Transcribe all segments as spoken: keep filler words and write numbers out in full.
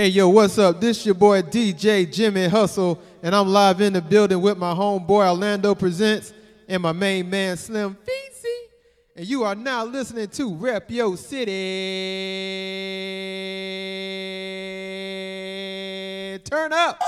Hey, yo, what's up? This your boy D J Jimmy Hustle, and I'm live in the building with my homeboy Orlando Presents and my main man Slim Feezy. And you are now listening to Rep Yo City. Turn up.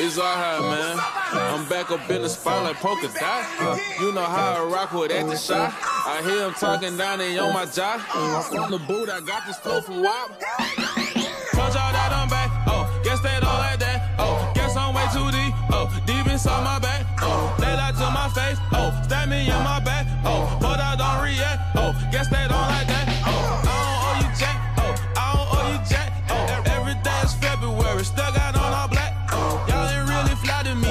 It's all right, man. I'm back up in the spotlight, polka dot. Uh, you know how I rock with at the shot. I hear him talking down there on my job. I'm from the boot, I got this flow from W A P. Told y'all that I'm back. Oh, guess they don't like that. Oh, guess I'm way too deep. Oh, deep inside my back. Oh, they lie to my face. Oh, stab me in my back. Oh, but I don't react. Oh, guess they don't like that. Oh, I don't owe you jack. Oh, I don't owe you jack. Oh, every day is February. Stuck out on our black.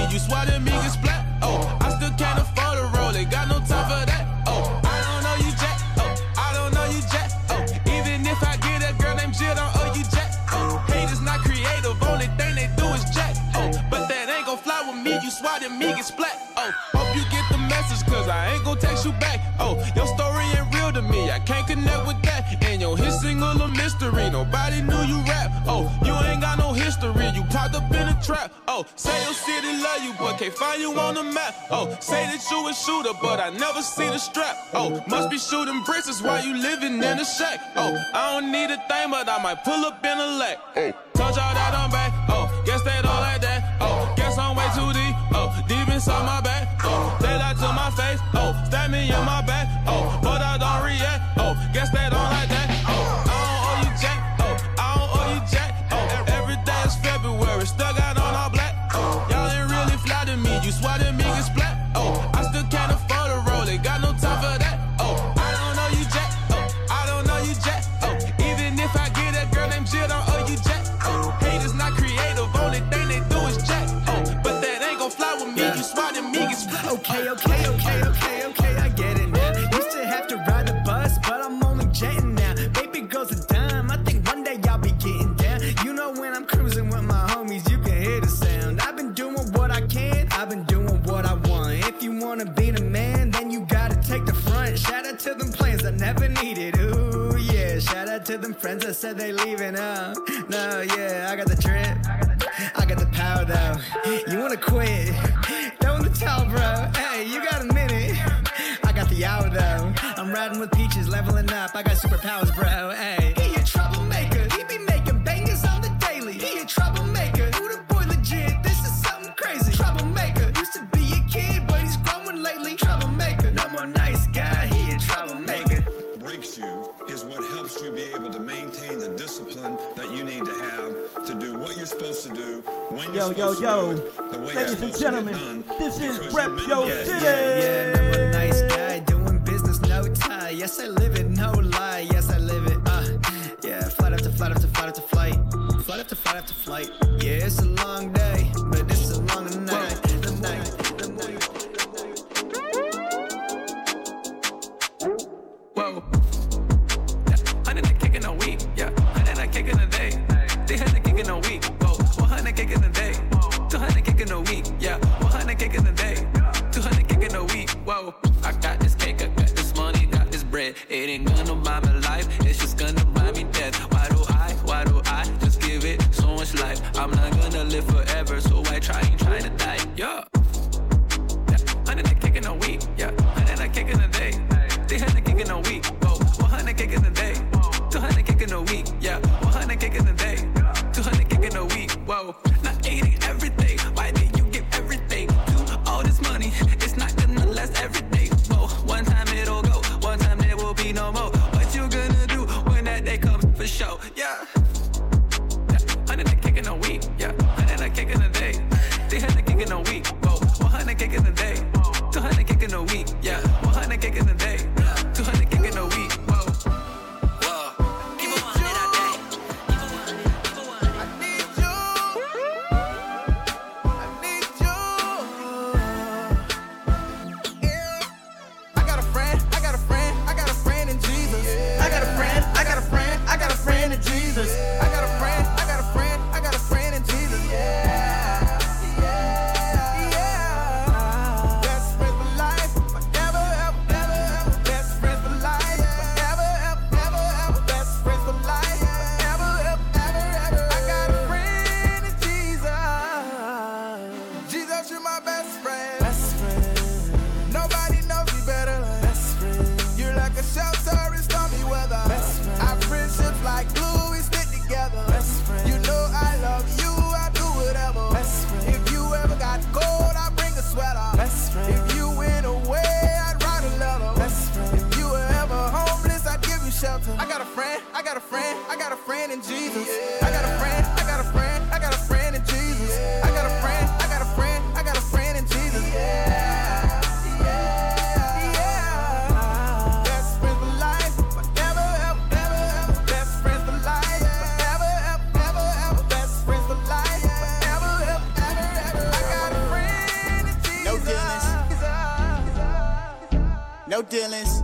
You swatted me, it's black. Oh, I still can't afford a roll. Ain't got no time for that. Oh, I don't know you, Jack. Oh, I don't know you, Jack. Oh, even if I get a girl named Jill, don't owe you, Jack. Oh, hate is not creative. Only thing they do is Jack. Oh, but that ain't gon' fly with me. You swatted me, it's black. Oh, hope you get the message, cause I ain't gon' text you back. Oh, your story ain't real to me. I can't connect with that. And your hit single a mystery. Nobody knew you rap. Oh, you ain't got no history. You popped up in a trap. Oh, say your city love you, but can't find you on the map. Oh, say that you a shooter, but I never seen a strap. Oh, must be shooting bricks is why you living in a shack. Oh, I don't need a thing, but I might pull up in a lack. Hey. Told y'all that I'm back. Oh, guess they don't like that. Oh, guess I'm way too deep. Oh, deep inside my back. Oh, they lie to my face. Oh, stab me in my back. Oh, but I don't react. Oh, guess they don't like that. Oh, I don't owe you jack. Oh, I don't owe you jack. Oh, every day is February. Stuck out on our black. Y'all ain't really fly to me. You swatted me, it's black. Oh, I still can't afford a roll. Ain't got no time for that. Oh, I don't know you, Jack. Oh, I don't know you, Jack. Oh, even if I get a girl named Jill, don't owe you, Jack. Oh, hate is not creative. Only thing they do is Jack. Oh, but that ain't gon' fly with me. You swatted me, it's black. Okay, okay, okay, okay, okay. I get it now. Used to have to ride the bus, but I'm only jetting now. Baby girl's a dime. I think one day y'all be getting down. You know when I'm cruising with my homies, you can hear the sound. I've been doing what I can. I've been doing what I want. If you wanna be the man, then you gotta take the front. Shout out to them plans I never needed. Ooh yeah. Shout out to them friends that said they leaving. Uh, no yeah. I got the drip. I got the power though. You wanna quit? Throw in the towel, bro. Hey, you got a minute? I got the hour though. I'm riding with peaches, leveling up. I got superpowers, bro. Hey. He a troublemaker. He be making bangers on the daily. He a troublemaker. Who the boy legit? This is something crazy. Troublemaker. Used to be a kid, but he's growing lately. Troublemaker. No more nice guy. He a troublemaker. What breaks you is what helps you be able to maintain the discipline that you need to have to do what you're supposed to do. When yo, yo, yo. It, ladies and gentlemen, done, this is Rep Yo City. Yeah, yeah, yeah. I'm a nice guy doing business, no tie. Yes, I live it, no lie. Yes, I live it. Uh, yeah, flight after flight after flight after flight. Flight after flight after flight. Yeah, it's a long day, but it's a long night. The night, the night. Whoa. one hundred a kick in a week. Yeah, one hundred a kick in a day. They had a kick in a week. one hundred kick in a day, two hundred kick in a week, yeah, one hundred kick in a day, two hundred kick in a week, whoa. I got this cake, I got this money, got this bread. It ain't gonna buy me life, it's just gonna buy me death. Why do I, why do I just give it so much life? I'm not gonna live forever, so I try and try to die, yeah. one hundred kick in a week, yeah, one hundred kick in a day, three hundred kick in a week, whoa, one hundred kick in a day, two hundred kick in a week, yeah, one hundred kick in a day, two hundred kick in a week, whoa. Not eating everything, why did you give everything to all this money? It's not gonna last every day, whoa. One time it'll go, one time there will be no more. What you gonna do when that day comes for sure, yeah. one hundred kick in a week, yeah, one hundred kick in a day, three hundred kick in a week, whoa, one hundred kick in a day, two hundred kick in a week, yeah, one hundred kick in a day, two hundred kick in a week, whoa. Whoa, give a hundred a day, give a hundred got a friend, I got a friend in Jesus. I got a friend, I got a friend, I got a friend in Jesus. I got a friend, I got a friend, I got a friend in Jesus. Yeah, yeah, yeah. Best friends for life, forever, ever, ever, ever. Best friends for life, forever, ever, ever, ever. Best friends for life, forever, ever, ever, ever. I got a friend in Jesus. No dealings, no dealings.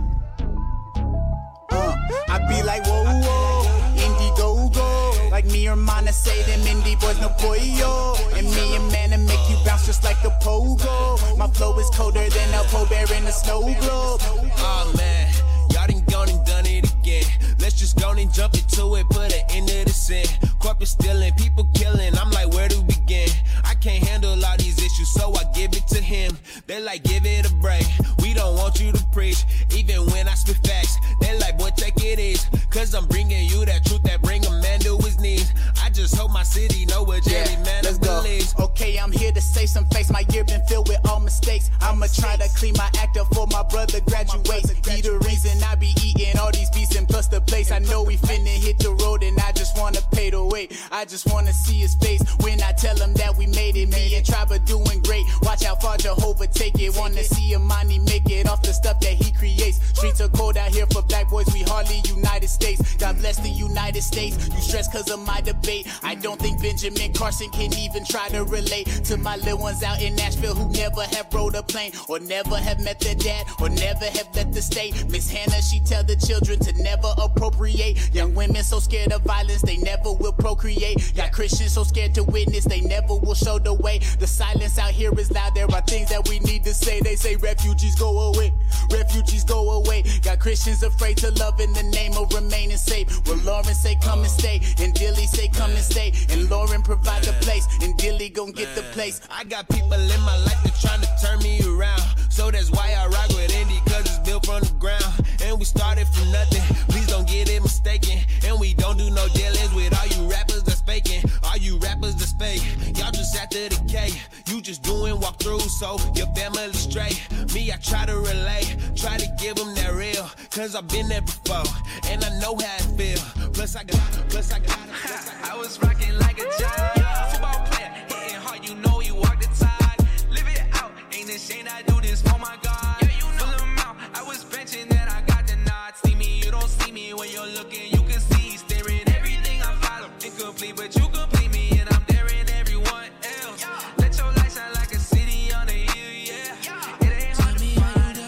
I be like whoa, whoa, indigo, go. Like me or Mana say them indie boys no pollo. And me and Mana make you bounce just like a pogo. My flow is colder than a pole bear in a snow globe. Aw oh, man, y'all done gone and done it again. Let's just go and jump into it, put an end to the sin. Corporate stealing, people killing, I'm like where to begin? I can't handle all these issues, so I give it to him. They like give it a break, we don't want you to preach. Even when I spit facts, they like boy take it easy. Cause I'm bringing you that truth that bring a man to his knees. I just hope my city know what gerrymandering believes. Okay, I'm here to save some face, my year been filled with all mistakes. I'ma try to clean my act up for my brother graduates. He the reason I be eating all these beats and plus the place. I know we finna hit the road and I just wanna pay the way. I just wanna see his face when I tell him that we made it. Me and Tribe are doing great, watch out for Jehovah take it. Wanna see Imani make it off the stuff that he creates. Streets are cold out here for black boys, we hardly United States. God bless the United States, you stress cause of my debate. I don't think Benjamin Carson can even try to relate to my little ones out in Nashville who never have rode a plane, or never have met their dad, or never have left the state. Miss Hannah, she tell the children to never appropriate. Young women so scared of violence, they never will procreate. Got Christians so scared to witness, they never will show the way. The silence out here is loud, there are things that we need to say. They say refugees go away, refugees go away. Got Christians afraid to love in the name of remaining safe. Well, Lauren say come and stay, and Dilly say come and stay, and Lauren provide the place, and Dilly gon' get the place. I got people in my life that tryna turn me around, so that's why I rock with Andy, cause it's built from the ground. And we started from nothing, please don't get it mistaken. And we don't do no dealings with all you rappers that's faking. All you rappers that's fake, y'all just after the K. You just doing walkthroughs so your family straight. Me, I try to relate, try to give them that real, cause I've been there before, and I know how it feel. Plus I got, plus I got, plus I got. I was rocking like a child, football player, hitting hard, you know you walk the tide. Live it out, ain't ashamed, I do this for my God. Yeah, you know. Full amount, I was benching that I got the nod. See me, you don't see me, when you're looking, you can see. Staring everything I follow, incomplete, but you complete me, and I'm there in everyone else. Yeah. Let your light shine like a city on a hill, yeah. yeah. It ain't hard to find.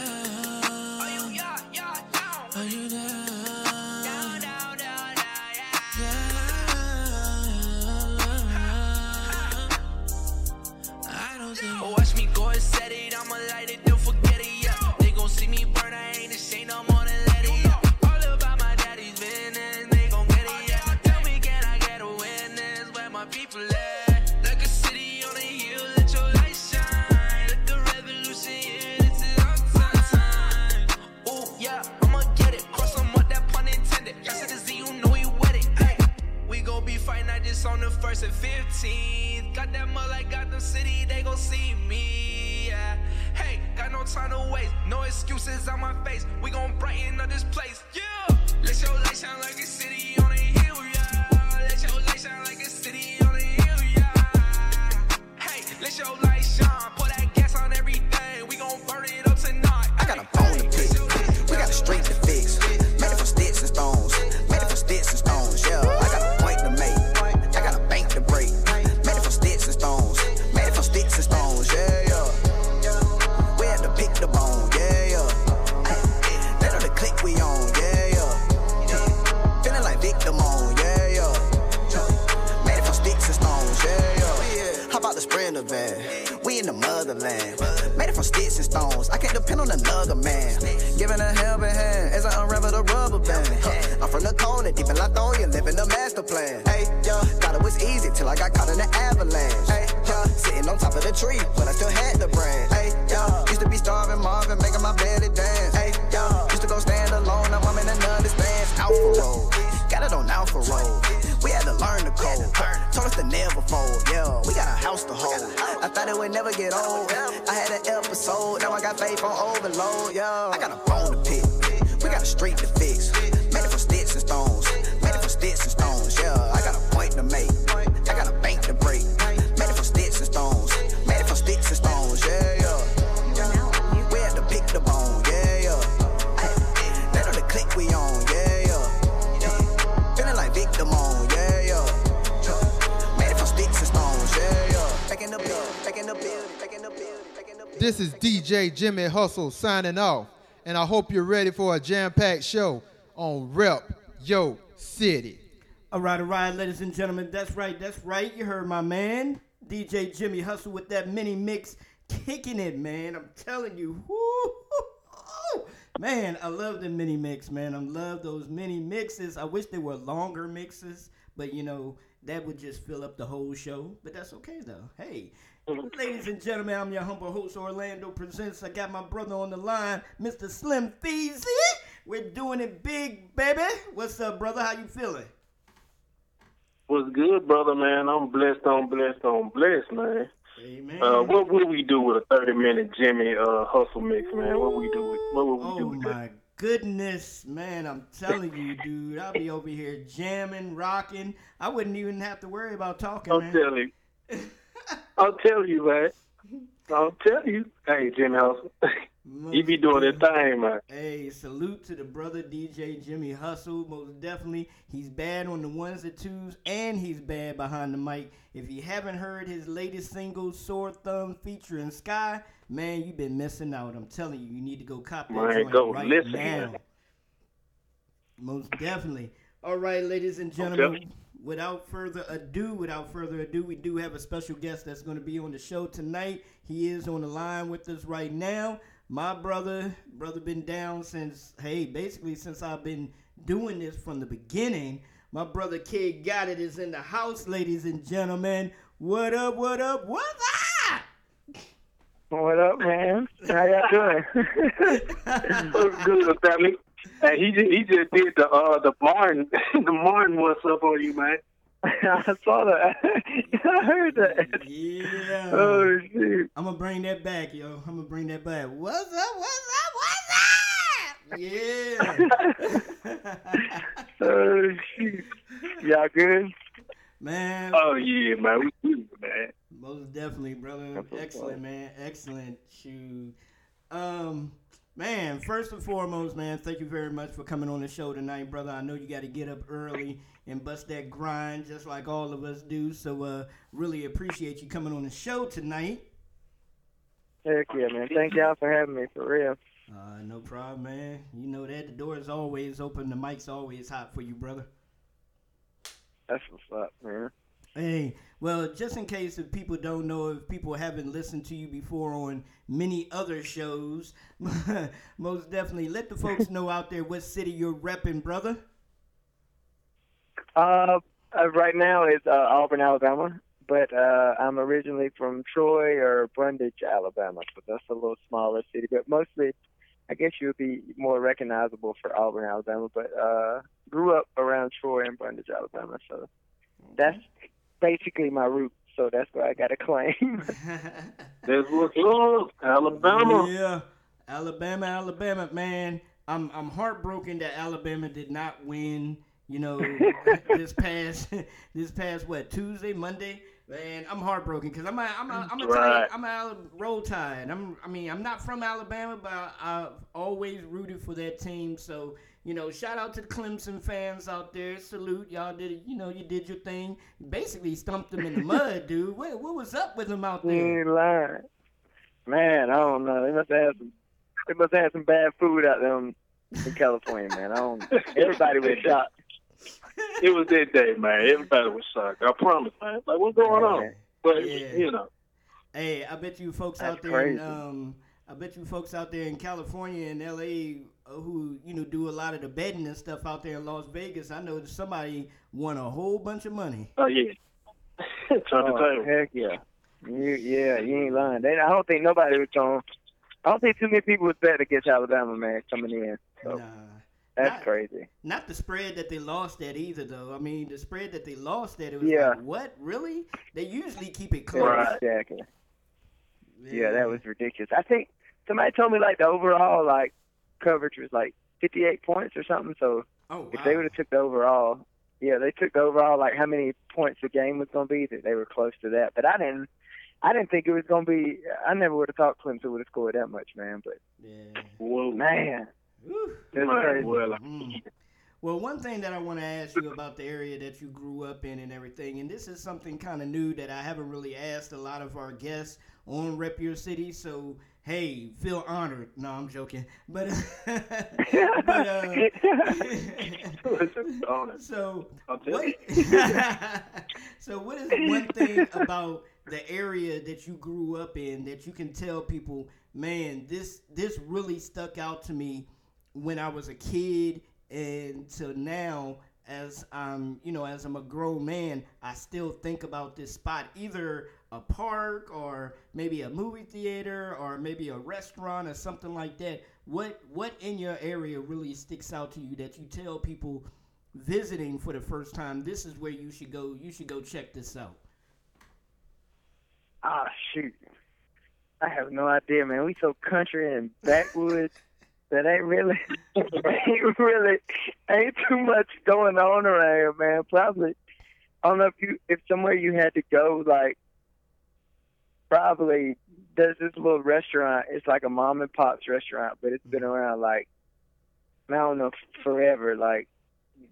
Are you, yeah, yeah, down? Are you down? Watch me go and set it, I'ma light it, don't forget it, yeah. They gon' see me burn, I ain't ashamed, I'm on and let it, yeah. All about my daddy's business, they gon' get it, yeah. Tell me, can I get a witness where my people at? Like a city on a hill, let your light shine. Let the revolution here, this is our time. Ooh, yeah, I'ma get it, cross them up, that pun intended. I said the Z, you know you with it, ay. We gon' be fighting at this on the first and fifteenth. Got that mud like Gotham City, they gon' see me, yeah. Hey, got no time to waste, no excuses on my face. We gon' brighten up this place, yeah. Let your light shine like a city on a hill, yeah. Let your light shine like a city on a hill, yeah. Hey, let your light shine, pour that gas on everything. We gon' burn it up tonight. I got a bone to pick, we got a street to fix. Made it from sticks and stones, made it from sticks and stones, yeah. I got a point to make, I got a bank to break. Stones, made from sticks and stones, yeah, yeah. We had to pick the bone, yeah, yeah. They know the click we on, yeah, yeah. Feeling like victim on, yeah, yeah. Made from sticks and stones, yeah, yeah. How about the Sprinter van? We in the motherland. Made it from sticks and stones, I can't depend on another man. Giving a helping hand as I unravel the rubber band. Huh. I'm from the corner, deep in Lithonia, living the master plan. Hey, yo, thought it was easy till I got caught in the avalanche. Hey, yo, sitting on top of the tree, but I still had the brand. Hey, yo, used to be starving Marvin, making my belly dance. Hey, yo, used to go stand alone, now I'm in another stance. Alpha road, got it on Alpha road. We had to learn the code, told us to never fold. Yeah, we got a house to hold. I thought it would never get old. I had an episode, now I got faith on overload. Yeah, I got a bone to pick, we got a street to fix. Made it from sticks and stones, made This is D J Jimmy Hustle signing off, and I hope you're ready for a jam-packed show on Rep Yo City. All right, all right, ladies and gentlemen, that's right, that's right. You heard my man, D J Jimmy Hustle with that mini mix, kicking it, man. I'm telling you, whoo, man, I love the mini mix, man. I love those mini mixes. I wish they were longer mixes, but you know, that would just fill up the whole show. But that's okay, though. Hey, ladies and gentlemen, I'm your humble host, Orlando Presents. I got my brother on the line, Mister Slim Feezy. We're doing it big, baby. What's up, brother? How you feeling? What's good, brother, man? I'm blessed, I'm blessed, I'm blessed, man. Amen. Uh, what would we do with a thirty-minute Jimmy uh, Hustle mix, man? What would we do with what would we oh do with my that? Goodness, man, I'm telling you, dude. I'll be over here jamming, rocking. I wouldn't even have to worry about talking, I'm man. Telling you. I'll tell you, man. I'll tell you. Hey, Jimmy Hustle. You be doing his thing, man. Hey, salute to the brother D J Jimmy Hustle. Most definitely, he's bad on the ones and twos, and he's bad behind the mic. If you haven't heard his latest single, Sore Thumb, featuring Sky, man, you've been missing out. I'm telling you, you need to go cop that man, go right listen, now. Man. Most definitely. All right, ladies and gentlemen, without further ado, without further ado, we do have a special guest that's going to be on the show tonight. He is on the line with us right now. My brother, brother been down since, hey, basically since I've been doing this from the beginning. My brother K. Got It is in the house, ladies and gentlemen. What up, what up, what's up? What up, man? How y'all doing? What's good, family? Hey, he just, he just did the uh, the barn, the barn what's up on you, man. I saw that. I heard that. Yeah. Oh, shit. I'm going to bring that back, yo. I'm going to bring that back. What's up? What's up? What's up? Yeah. Oh, shit. Y'all good? Man. Oh, yeah, man. We good, man. Most definitely, brother. Excellent, man. Excellent. Shoot. Um... Man, first and foremost, man, thank you very much for coming on the show tonight, brother. I know you got to get up early and bust that grind just like all of us do. So, uh, really appreciate you coming on the show tonight. Heck yeah, man. Thank y'all for having me, for real. Uh, no problem, man. You know that. The door is always open. The mic's always hot for you, brother. That's what's up, man. Hey, well, just in case if people don't know, if people haven't listened to you before on many other shows, most definitely let the folks know out there what city you're repping, brother. Uh, right now it's uh, Auburn, Alabama, but uh, I'm originally from Troy or Brundidge, Alabama, but that's a little smaller city. But mostly, I guess you'll be more recognizable for Auburn, Alabama, but uh, grew up around Troy and Brundidge, Alabama, so okay. That's basically my roots, so that's what I got to claim. That's what's up, Alabama. Yeah, Alabama, Alabama, man. I'm I'm heartbroken that Alabama did not win. You know, this past this past what Tuesday, Monday, man. I'm heartbroken because I'm a, I'm a, I'm a right. I'm a Roll Tide. I'm I mean I'm not from Alabama, but I, I've always rooted for that team. So. You know, shout out to the Clemson fans out there. Salute. Y'all did, you know, you did your thing. Basically stumped them in the mud, dude. What, what was up with them out there? You ain't lying. Man, I don't know. They must have some, they must have some bad food out there in California, man. I don't Everybody was shocked. It was that day, man. Everybody was shocked. I promise, man. Like, what's going man. on? But, yeah. you know. Hey, I bet you folks That's out there crazy. in, um, I bet you folks out there in California and L A who, you know, do a lot of the betting and stuff out there in Las Vegas, I know somebody won a whole bunch of money. Oh, yeah. Oh, heck yeah. You, yeah, you ain't lying. They, I don't think nobody was on. I don't think too many people was bet against Alabama, man, coming in. So. Nah. That's not, crazy. Not the spread that they lost at either, though. I mean, the spread that they lost at, it was yeah. like, what? Really? They usually keep it close. Right. Exactly. Yeah. yeah, that was ridiculous. I think somebody told me, like, the overall, like, coverage was like fifty-eight points or something. So oh, wow. if they would have took the overall, yeah, they took the overall like how many points the game was going to be. That they were close to that, but I didn't. I didn't think it was going to be. I never would have thought Clemson would have scored that much, man. But yeah, Whoa. man, that's crazy. Well, mm. well, one thing that I want to ask you about the area that you grew up in and everything, and this is something kind of new that I haven't really asked a lot of our guests on Rep Your City. So. hey, feel honored. No, I'm joking. But, uh, but uh, so, what, so what is one thing about the area that you grew up in that you can tell people, man, this this really stuck out to me when I was a kid, and till now, as I'm, you know, as I'm a grown man, I still think about this spot, either a park or maybe a movie theater or maybe a restaurant or something like that. What what in your area really sticks out to you that you tell people visiting for the first time, this is where you should go, you should go check this out? Ah, oh, shoot. I have no idea, man. We so country and backwoods. That ain't really, ain't really, ain't too much going on around here, man. Probably, I don't know if you, if somewhere you had to go, like, probably there's this little restaurant. It's like a mom and pop's restaurant, but it's been around, like, I don't know, forever. Like,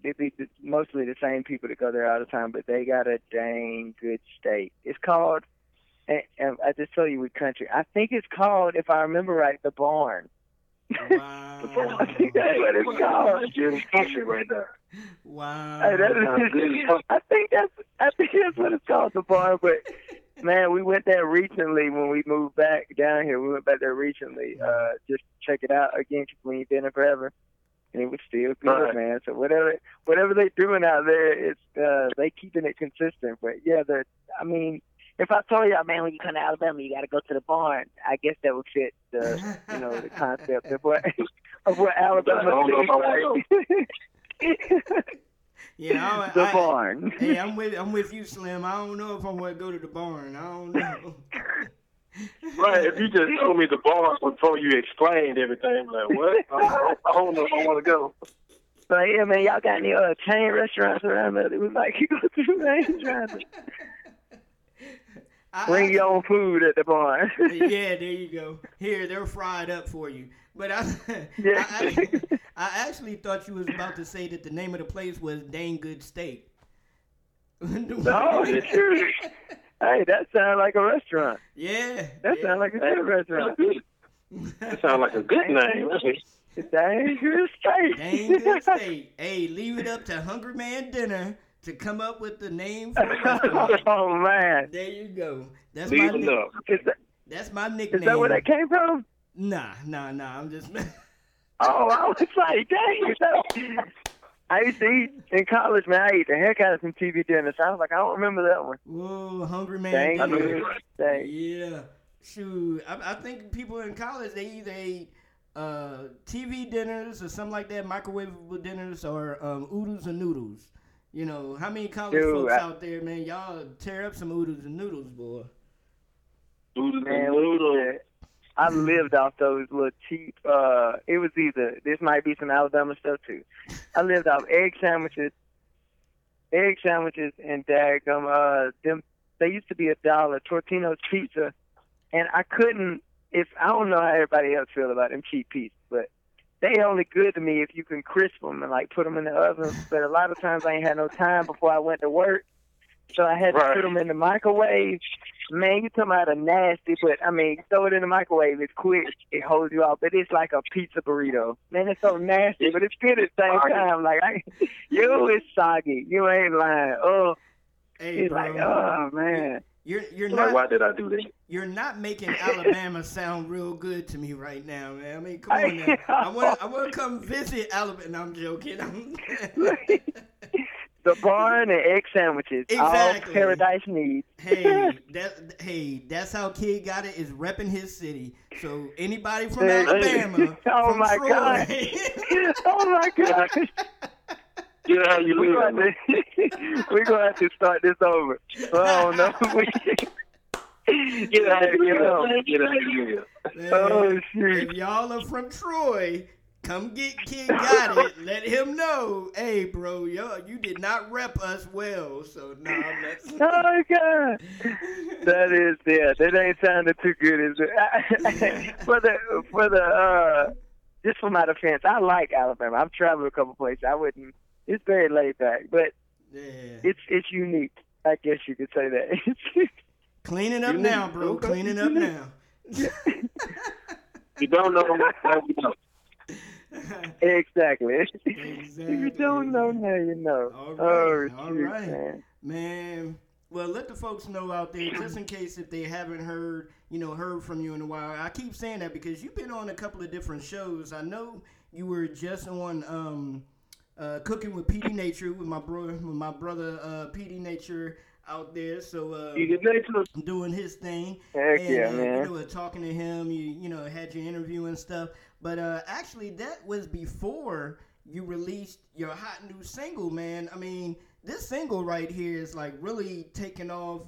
it'd be mostly the same people that go there all the time, but they got a dang good steak. It's called, and, and I just told you we country. I think it's called, if I remember right, The Barn. Wow. Hey, it's country right there. Wow. Hey, that's, I think that's I think that's what it's called, The Barn. But man, we went there recently when we moved back down here. We went back there recently, uh, just to check it out again. We ain't been there forever, and it was still good, right, man. So whatever whatever they doing out there, it's uh, they keeping it consistent. But yeah, the I mean. If I told y'all, man, when you come to Alabama, you got to go to The Barn, I guess that would fit the, you know, the concept of what, of what Alabama is. Yeah, the I, Barn. I, hey, I'm with, I'm with you, Slim. I don't know if I want to go to The Barn. I don't know. Right, if you just told me The Barn before you explained everything, I'm like, what? I, I don't know if I want to go. But yeah, man, y'all got any uh, chain restaurants around there? It was like you go to chain restaurants. I, Bring I, your own food at The Barn. Yeah, there you go. Here, they're fried up for you. But I, yeah. I, I, I actually thought you was about to say that the name of the place was Dang Good Steak. No, it's true. Hey, that sounds like a restaurant. Yeah. That yeah. sounds like a good restaurant. That sounds like a good name. Dang Good Steak. Dang Good Steak. Hey, leave it up to Hungry Man Dinner to come up with the name for it. Oh, man. There you go. That's Leave my nickname. That, That's my nickname. Is that where that came from? Nah, nah, nah. I'm just... Oh, I was like, dang. I used to eat in college, man. I ate the heck out of some T V dinners. I was like, I don't remember that one. Whoa, Hungry Man. Dang Dinner. Dang. Yeah. Shoot. I, I think people in college, they either ate uh, T V dinners or something like that, microwavable dinners, or um, oodles and noodles. You know, how many college Dude, folks I, out there, man, y'all tear up some oodles and noodles, boy. Oodles and noodles. I lived off those little cheap, uh, it was either, this might be some Alabama stuff too. I lived off egg sandwiches, egg sandwiches and daggum, uh, them, they used to be a dollar, Tortino's Pizza. And I couldn't, if, I don't know how everybody else feel about them cheap pizzas, but they only good to me if you can crisp them and, like, put them in the oven. But a lot of times I ain't had no time before I went to work, so I had right. to put them in the microwave. Man, you talking about a nasty, but, I mean, throw it in the microwave. It's quick. It holds you off. But it's like a pizza burrito. Man, it's so nasty, but it's good at the same time. Like, I, you, it's soggy. You ain't lying. Oh, hey, it's bro. like, oh, man. You're you're not. Like, why did I do that? You're not making Alabama sound real good to me right now, man. I mean, come on now. I want I want to come visit Alabama. No, I'm joking. The Barn and egg sandwiches. Exactly. All paradise needs. Hey, that hey, that's how K. Got It is repping his city. So anybody from Alabama, oh from my Troy, god, oh my god. You know how you We're going to have to start this over. Oh, no. Get out of here. Get out of here. Oh, shit. If y'all are from Troy, come get Kid Got It. Let him know. Hey, bro, yo, you did not rep us well. So, no, nah, that's. Oh, God. That is, yeah. That ain't sounding too good, is it? for the, for the, uh, just for my defense, I like Alabama. I've traveled a couple places. I wouldn't. It's very laid back, but yeah. it's it's unique. I guess you could say that. Clean it up unique. now, bro. Clean it up now. You don't know now you know. Exactly. Exactly. If you don't know now you know. All right. Oh, all shoot, right. Man. man. Well, let the folks know out there, just in case if they haven't heard, you know, heard from you in a while. I keep saying that because you've been on a couple of different shows. I know you were just on um, uh, Cooking with Petey Nature with my brother, with my brother uh, Petey Nature out there. So uh, doing his thing. Heck and, yeah, uh, man. You know, talking to him, you you know, had your interview and stuff. But uh, actually, that was before you released your hot new single, man. I mean. This single right here is like really taking off,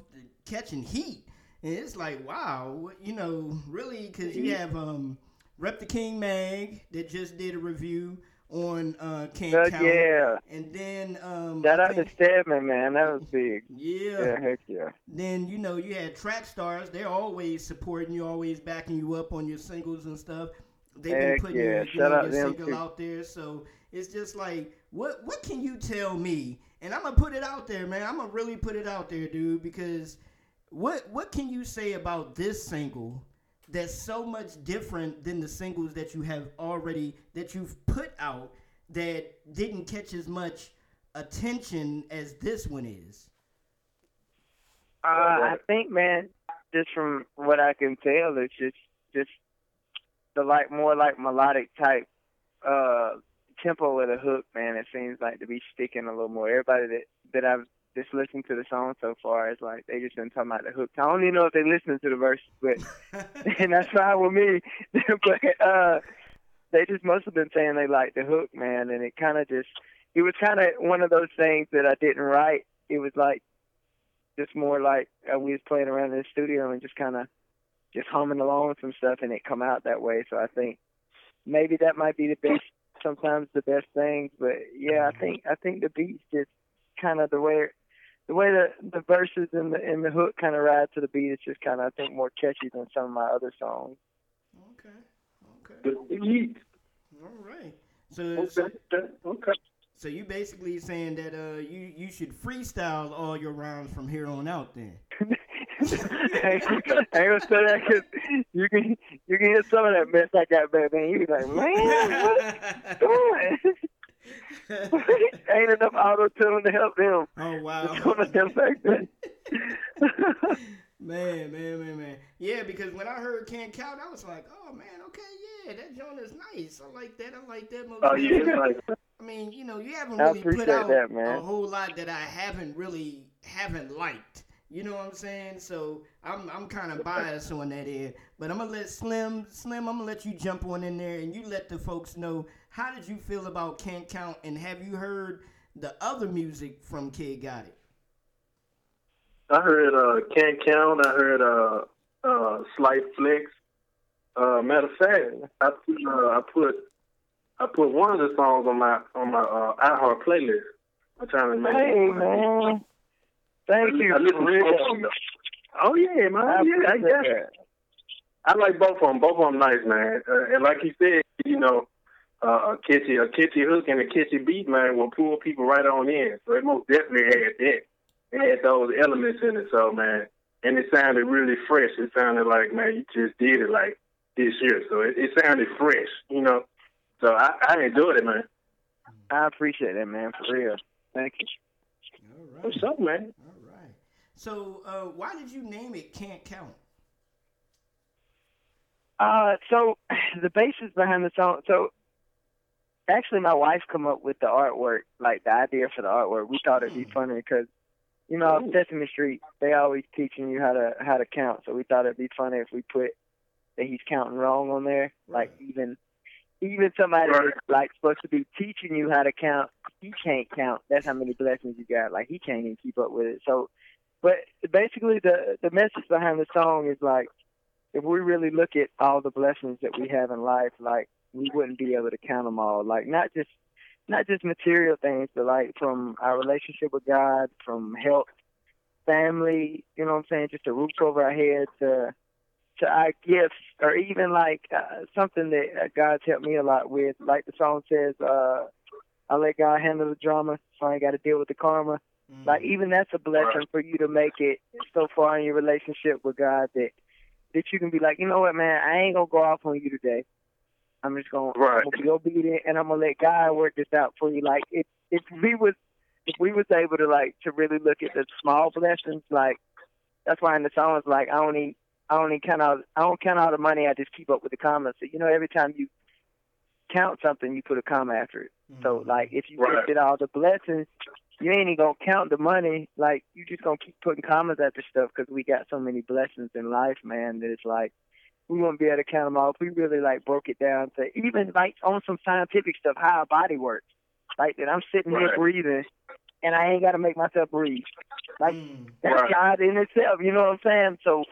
catching heat, and it's like wow, you know, really because you have um, Rep the King Mag that just did a review on uh, Can't Count, uh, yeah, and then um, that understatement, man, that was big, yeah, yeah, heck yeah. Then you know you had Trap Stars, they're always supporting you, always backing you up on your singles and stuff. They've heck been putting yeah. you, know, your single too. out there, so it's just like what what can you tell me? And I'm going to put it out there, man. I'm going to really put it out there, dude, because what what can you say about this single that's so much different than the singles that you have already, that you've put out that didn't catch as much attention as this one is? Uh, I think, man, just from what I can tell, it's just, just the like more like melodic type uh tempo of the hook, man, it seems like to be sticking a little more. Everybody that, that I've just listened to the song so far is like, they just been talking about the hook. I don't even know if they listening to the verse, but, and that's fine with me, but uh, they just mostly been saying they like the hook, man, and it kind of just, it was kind of one of those things that I didn't write. It was like, just more like uh, we was playing around in the studio and just kind of just humming along with some stuff, and it come out that way, so I think maybe that might be the best sometimes the best things, but yeah, I think I think the beats just kind of the way the way the, the verses and the and the hook kind of ride to the beat. It's just kind of I think more catchy than some of my other songs. Okay, okay. All right. So okay. So, okay. so you basically saying that uh you you should freestyle all your rhymes from here on out then. I ain't gonna say that because you can, you can hear some of that mess I got back then. You be like, man, what you doing? Ain't enough auto-tune to help them. Oh, wow. Man, man, man, man. Yeah, because when I heard Can't Count, I was like, oh, man, okay, yeah, that joint is nice. I like that. I like that. Most oh, yeah. Like, I mean, you know, you haven't really put out that, a whole lot that I haven't really, haven't liked. You know what I'm saying? So I'm I'm kind of biased on that end, but I'm gonna let Slim Slim. I'm gonna let you jump on in there and you let the folks know how did you feel about Can't Count and have you heard the other music from K. Got It? I heard uh, Can't Count. I heard uh, uh, Slight Flicks. Uh, matter of fact, I uh, I put I put one of the songs on my on my uh, iHeart playlist. I'm trying to make. Hey man. Thank you. I listen oh, yeah, man. I, yeah, I, guess. I like both of them. Both of them nice, man. Uh, and like you said, you know, uh, a catchy a catchy hook and a catchy beat, man, will pull people right on in. So it most definitely had that. It had those elements in it, so, man. And it sounded really fresh. It sounded like, man, you just did it, like, this year. So it, it sounded fresh, you know. So I, I enjoyed it, man. I appreciate that, man, for real. Thank you. All right. What's up, man? All right. So, uh, why did you name it Can't Count? Uh, so, the basis behind the song, so, actually my wife come up with the artwork, like the idea for the artwork. We thought it'd be funny because, you know, on Sesame Street, they always teaching you how to how to count. So, we thought it'd be funny if we put that he's counting wrong on there. Like, even even somebody that's, like, supposed to be teaching you how to count, he can't count. That's how many blessings you got. Like, he can't even keep up with it. So, but basically the, the message behind the song is, like, if we really look at all the blessings that we have in life, like, we wouldn't be able to count them all. Like, not just not just material things, but, like, from our relationship with God, from health, family, you know what I'm saying, just a roof over our heads, to, to our gifts, or even, like, uh, something that God's helped me a lot with. Like the song says, uh, I let God handle the drama, so I ain't got to deal with the karma. Mm. Like, even that's a blessing for you to make it so far in your relationship with God that that you can be like, you know what, man, I ain't going to go off on you today. I'm just going right. to be obedient, and I'm going to let God work this out for you. Like, if, if we was if we was able to, like, to really look at the small blessings, like, that's why in the songs, like, I only, I only count out, I don't count out the money, I just keep up with the commas. So, you know, every time you count something, you put a comma after it. Mm-hmm. So, like, if you right. listed all the blessings, you ain't even going to count the money. Like, you just going to keep putting commas after stuff because we got so many blessings in life, man, that it's like, we wouldn't be able to count them all. If we really, like, broke it down to even, like, on some scientific stuff, how our body works. Like, that I'm sitting right. here breathing, and I ain't got to make myself breathe. Like, mm, that's right. God in itself, you know what I'm saying? So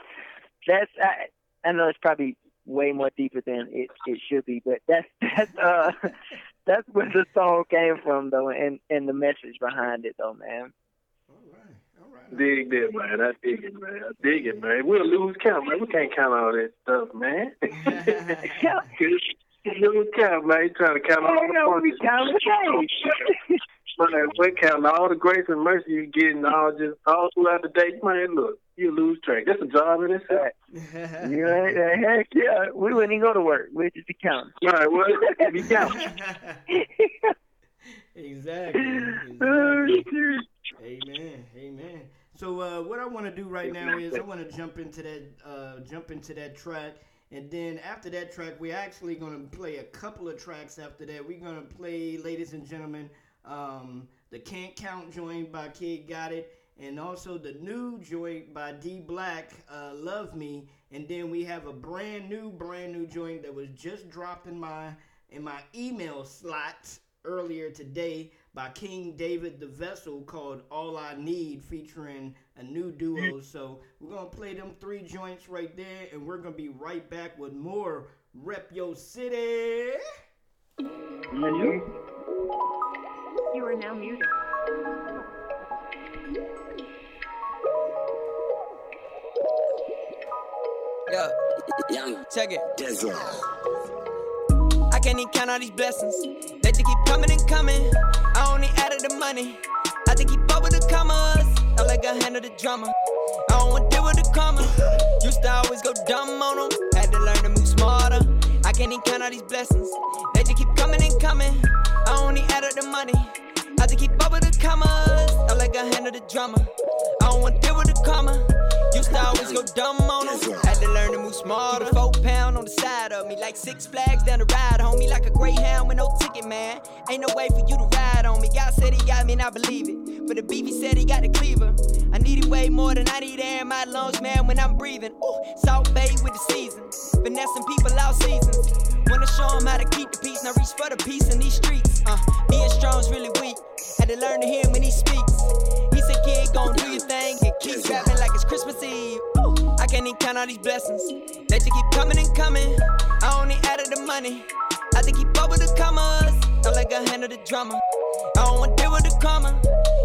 that's, I, I know it's probably way more deeper than it, it should be, but that's, that's, uh, that's where the song came from, though, and, and the message behind it, though, man. All right. All right. Dig that, man. I dig it, man. I dig it, man. We'll lose count, man. We can't count all that stuff, man. Lose count, man. You're trying to count all the points. Man, we're counting all the grace and mercy you're getting all just all throughout the day. Man, look, you lose track. That's a job in itself. You know, heck yeah. We wouldn't even go to work. We'd just be counting. Right, well, we'd be counting. Exactly. Exactly. Amen. Amen. So uh, what I want to do right now is I want to jump into that uh, jump into that track. And then after that track, we're actually going to play a couple of tracks after that. We're going to play, ladies and gentlemen, Um, the Can't Count joint by K. Got It, and also the new joint by D Black, uh, Love Me, and then we have a brand new, brand new joint that was just dropped in my in my email slot earlier today by King David the Vessel called All I Need, featuring a new duo. So we're gonna play them three joints right there, and we're gonna be right back with more Rep Yo City. Hello. You are now muted. Yo, young, check it. I can't even count all these blessings. They just keep coming and coming. I only added the money. I just keep up with the commas. I like I handle the drama. I don't want to deal with the commas. Used to always go dumb on them. Had to learn to move smarter. I can't even count all these blessings. They just keep coming and coming. I only added the money. I just keep up with the commas. I like I handle the drama. I don't want to deal with the comma. Used to always go dumb on them. Had to learn to move smarter. Four pound on the side of me, like six flags down the ride, homie. Like a greyhound with no ticket, man. Ain't no way for you to ride on me. God said he got me and I believe it. But the beef, he said he got the cleaver. I need it way more than I need air in my lungs, man, when I'm breathing. Ooh, salt bay with the seasons. Finessing people out seasons. Wanna show them how to keep the peace. Now reach for the peace in these streets. Uh, being strong's really weak. Had to learn to hear him when he speaks. He said, kid, gon' do your thing and keep rapping like it's Christmas Eve. Ooh, I can't even count all these blessings. They just keep coming and coming. I only added the money. I just keep up with the commas. I like I handle the drama. I don't want to deal with the comma.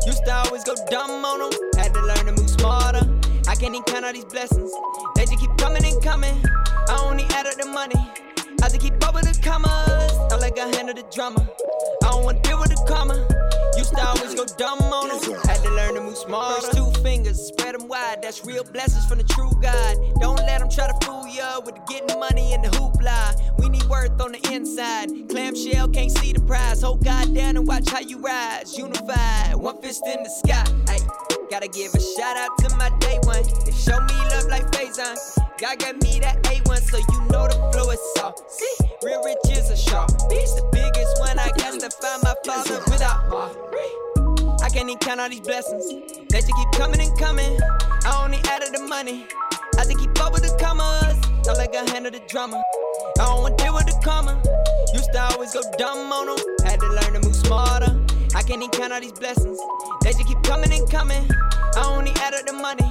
Used to always go dumb on them. Had to learn to move smarter. I can't even count all these blessings. They just keep coming and coming. I only added the money. I just keep up with the commas. I like I handle the drama. I don't want to deal with the comma. Used to always go dumb on them. Had to learn to move smarter. First two fingers, spread them wide. That's real blessings from the true God. Don't let them try to fool ya with the getting money and the hoopla. We need worth on the inside. Clamshell can't see the prize. Hold God down and watch how you rise. Unified, one fist in the sky. Ay, gotta give a shout out to my day one. They show me love like Faison. God got me that A one, so you know the flow is soft. See, real rich is a sharp. He's the biggest one, I guess, to find my father without Martin. I can't even count all these blessings. They just keep coming and coming. I only added the money. I just keep up with the commas. I like I handle the drama. I don't want to deal with the comma. Used to always go dumb on them. Had to learn to move smarter. I can't even count all these blessings. They just keep coming and coming. I only added the money.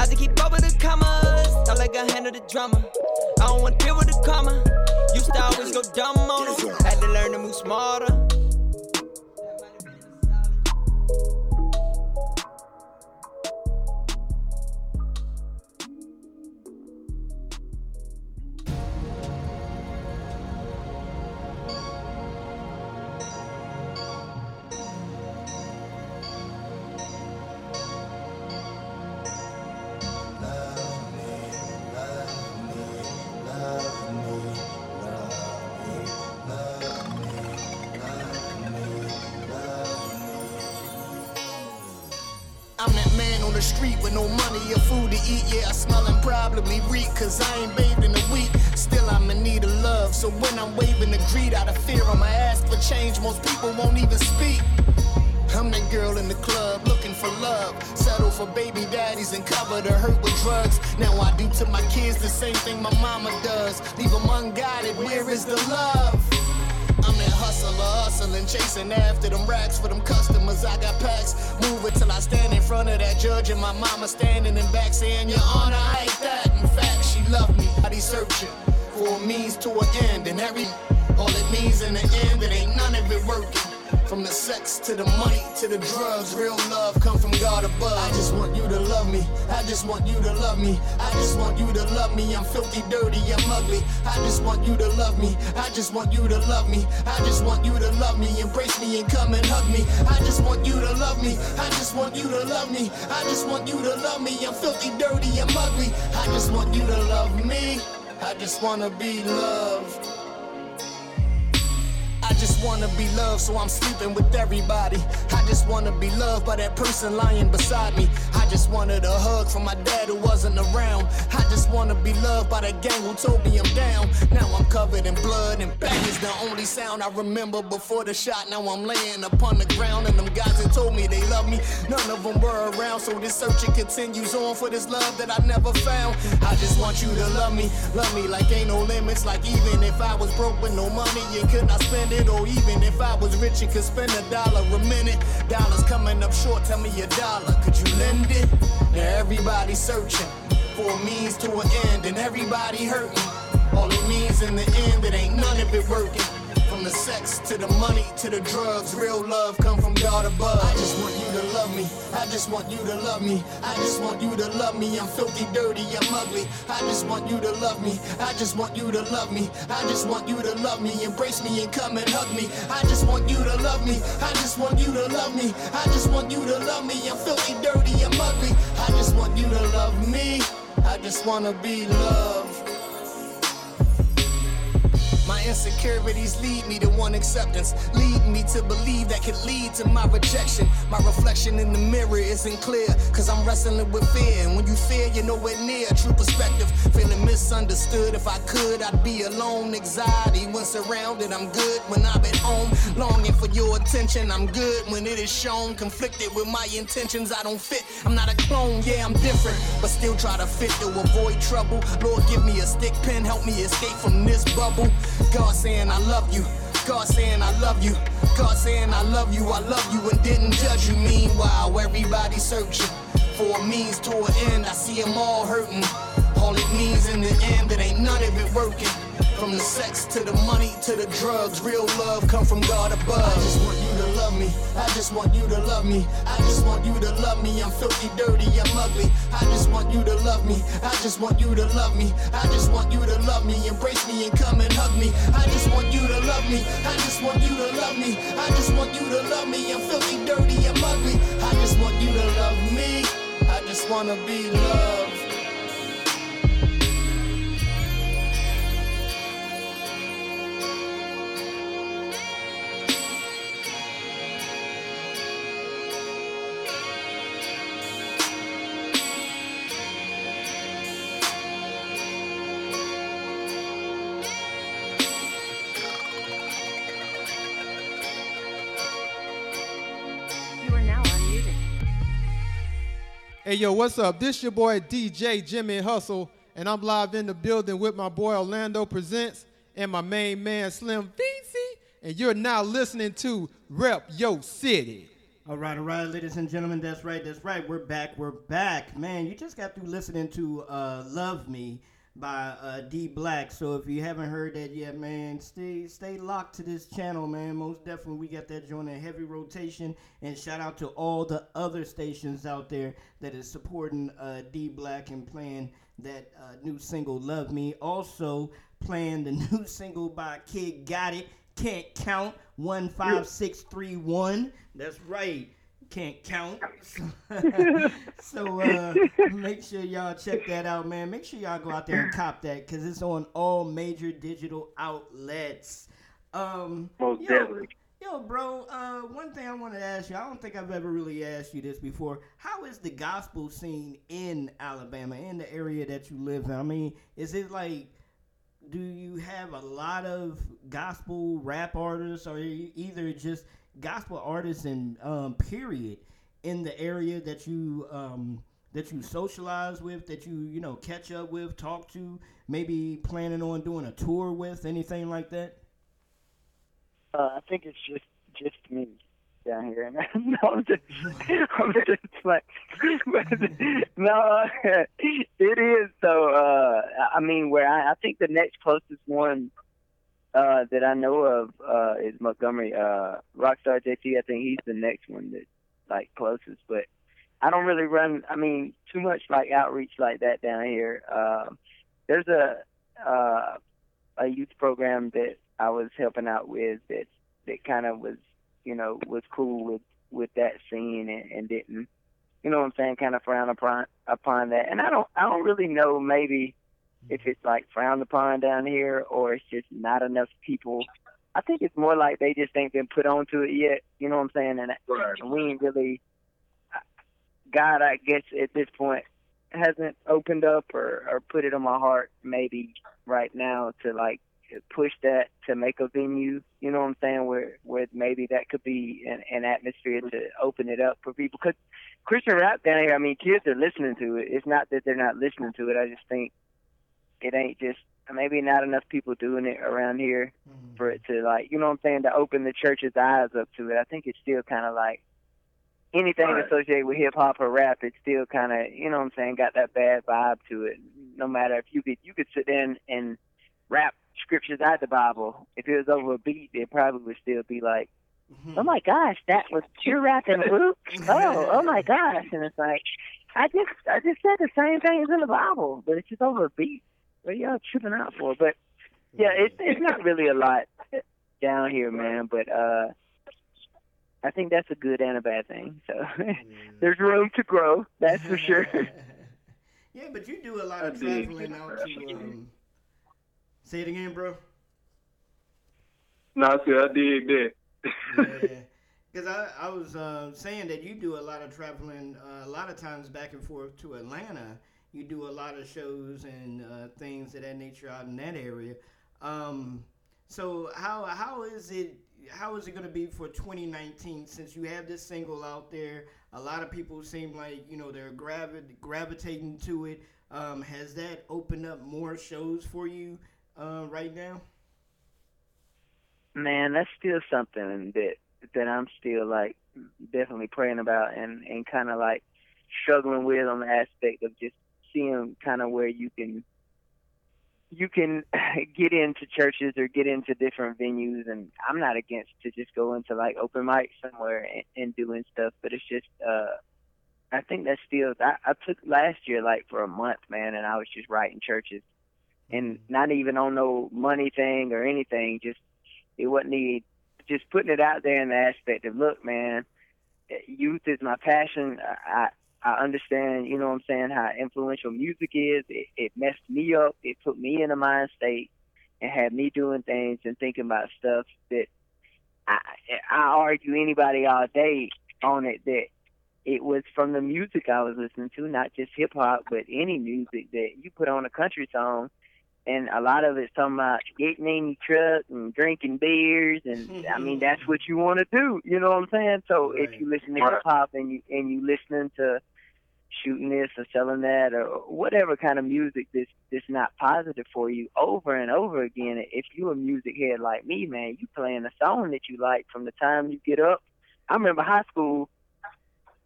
I just keep up with the commas. I like I handle the drama. I don't want to deal with the comma. Used to always go dumb on them. Had to learn to move smarter. Love me, love me. I'm that man on the street with no money or food to eat. Yeah, I smell and probably reek, cause I ain't bathed in a week. Still I'm in need of love, so when I'm waving the greed out of fear on my ass for change, most people won't even speak. I'm that girl in the club looking for love. Settle for baby daddies and cover the hurt with drugs. Now I do to my kids the same thing my mama does. Leave them unguided, where is the love? I'm that hustler, hustling, chasing after them racks. For them customers, I got packs. Move it till I stand in front of that judge and my mama standing in back saying, Your Honor, I ain't that. In fact, she loved me. Body searching for a means to an end. And every, all it means in the end, it ain't none of it working. From the sex to the money to the drugs, real love come from God above. I just want you to love me. I just want you to love me. I just want you to love me. I'm filthy, dirty, I'm ugly. I just want you to love me. I just want you to love me. I just want you to love me. Embrace me and come and hug me. I just want you to love me. I just want you to love me. I just want you to love me. I'm filthy, dirty, I'm ugly. I just want you to love me. I just want to be loved. I just wanna be loved, so I'm sleeping with everybody. I just wanna be loved by that person lying beside me. I just wanted a hug from my dad who wasn't around. I just wanna be loved by that gang who told me I'm down. Now I'm covered in blood and bang is the only sound I remember before the shot. Now I'm laying upon the ground and them guys that told me they love me, none of them were around. So this searching continues on for this love that I never found. I just want you to love me, love me like ain't no limits. Like even if I was broke with no money, you could not spend it. Or even if I was rich, you could spend a dollar a minute. Dollars coming up short, tell me a dollar. Could you lend it? Now everybody's searching for a means to an end, and everybody hurting. All it means in the end, it ain't none of it working. From the sex to the money to the drugs, real love come from God above. I just want you to love me. I just want you to love me. I just want you to love me. I'm filthy, dirty, I'm ugly. I just want you to love me. I just want you to love me. I just want you to love me. Embrace me and come and hug me. I just want you to love me. I just want you to love me. I just want you to love me. I'm filthy, dirty, I'm ugly. I just want you to love me. I just wanna be loved. My insecurities lead me to one acceptance, lead me to believe that could lead to my rejection. My reflection in the mirror isn't clear, cause I'm wrestling with fear. And when you fear, you're nowhere near true perspective. Feeling misunderstood, if I could, I'd be alone. Anxiety, when surrounded, I'm good. When I'm at home, longing for your attention, I'm good. When it is shown, conflicted with my intentions, I don't fit. I'm not a clone, yeah, I'm different, but still try to fit to avoid trouble. Lord, give me a stick pen, help me escape from this bubble. God saying I love you, God saying I love you, God saying I love you, I love you and didn't judge you. Meanwhile, everybody searching for a means to an end. I see them all hurting. All it means in the end, it ain't none of it working. From the sex to the money to the drugs, real love come from God above. I just want you to love me. I just want you to love me. I just want you to love me. I'm filthy, dirty, I'm ugly. I just want you to love me. I just want you to love me. I just want you to love me. Embrace me and come and hug me. I just want you to love me. I just want you to love me. I just want you to love me. I'm filthy, dirty, I'm ugly. I just want you to love me. I just wanna be loved. Hey, yo, what's up? This your boy D J Jimmy Hustle, and I'm live in the building with my boy Orlando Presents and my main man Slim Feezy, and you're now listening to Rep Yo City. All right, all right, ladies and gentlemen, that's right, that's right. We're back, we're back. Man, you just got through listening to uh, Love Me by uh, D Black, so if you haven't heard that yet, man, stay stay locked to this channel, man. Most definitely, we got that joint in heavy rotation, and shout out to all the other stations out there that is supporting uh, D Black and playing that uh, new single, Love Me. Also playing the new single by K. Got It, Can't Count, one five six three one. That's right. Can't count. So uh, make sure y'all check that out, man. Make sure y'all go out there and cop that because it's on all major digital outlets. Um, Most yo, deadly. Yo, bro, uh, one thing I want to ask you, I don't think I've ever really asked you this before. How is the gospel scene in Alabama, in the area that you live in? I mean, is it like, do you have a lot of gospel rap artists, or either just gospel artists and um, period in the area that you um, that you socialize with, that you, you know, catch up with, talk to, maybe planning on doing a tour with, anything like that? Uh, I think it's just just me down here, and I'm just, I'm just like, no, it is. So, uh, I mean, where I, I think the next closest one uh, that I know of uh, is Montgomery. Uh, Rockstar J T, I think he's the next one that's like closest, but I don't really run, I mean, too much like outreach like that down here. Uh, there's a uh, a youth program that I was helping out with that that kind of was, you know, was cool with, with that scene and, and didn't, you know what I'm saying, kind of frown upon upon that. And I don't I don't really know maybe if it's like frowned upon down here or it's just not enough people. I think it's more like they just ain't been put onto it yet, you know what I'm saying? And right. we ain't really, God, I guess at this point, hasn't opened up or, or put it on my heart maybe right now to like, push that to make a venue, you know what I'm saying, where where maybe that could be an, an atmosphere to open it up for people. Because Christian rap down here, I mean, kids are listening to it. It's not that they're not listening to it. I just think it ain't just, maybe not enough people doing it around here mm-hmm. for it to, like, you know what I'm saying, to open the church's eyes up to it. I think it's still kind of like anything right. associated with hip-hop or rap, it's still kind of, you know what I'm saying, got that bad vibe to it. No matter if you could, you could sit in and rap scriptures out the Bible. If it was over a beat, it probably would still be like, mm-hmm. oh my gosh, that was you're rapping, Luke. Oh, oh my gosh. And it's like, I just I just said the same thing as in the Bible, but it's just over a beat. What are y'all tripping out for? But yeah, it's it's not really a lot down here, man. But uh, I think that's a good and a bad thing. So there's room to grow, that's for sure. Yeah, but you do a lot of traveling out to. Um... Say it again, bro. No, sir, I dig that. Yeah, because I, I was uh, saying that you do a lot of traveling, uh, a lot of times back and forth to Atlanta. You do a lot of shows and uh, things of that nature out in that area. Um, so how how is it how is it going to be for twenty nineteen since you have this single out there? A lot of people seem like, you know, they're gravi- gravitating to it. Um, has that opened up more shows for you? Uh, right now, man, that's still something that that I'm still like definitely praying about and, and kind of like struggling with on the aspect of just seeing kind of where you can you can get into churches or get into different venues. And I'm not against to just go into like open mic somewhere and, and doing stuff, but it's just uh, I think that's still I, I took last year like for a month, man, and I was just writing churches. And not even on no money thing or anything, just it wasn't even, just putting it out there in the aspect of, look, man, youth is my passion. I I understand, you know what I'm saying, how influential music is. It, it messed me up. It put me in a mind state and had me doing things and thinking about stuff that I, I argue anybody all day on it that it was from the music I was listening to, not just hip-hop, but any music that you put on a country song. And a lot of it's talking about getting in your truck and drinking beers. And, I mean, that's what you want to do. You know what I'm saying? So right. if you listen to hip-hop and you and you listening to shooting this or selling that or whatever kind of music that's, that's not positive for you over and over again, if you're a music head like me, man, you playing a song that you like from the time you get up. I remember high school,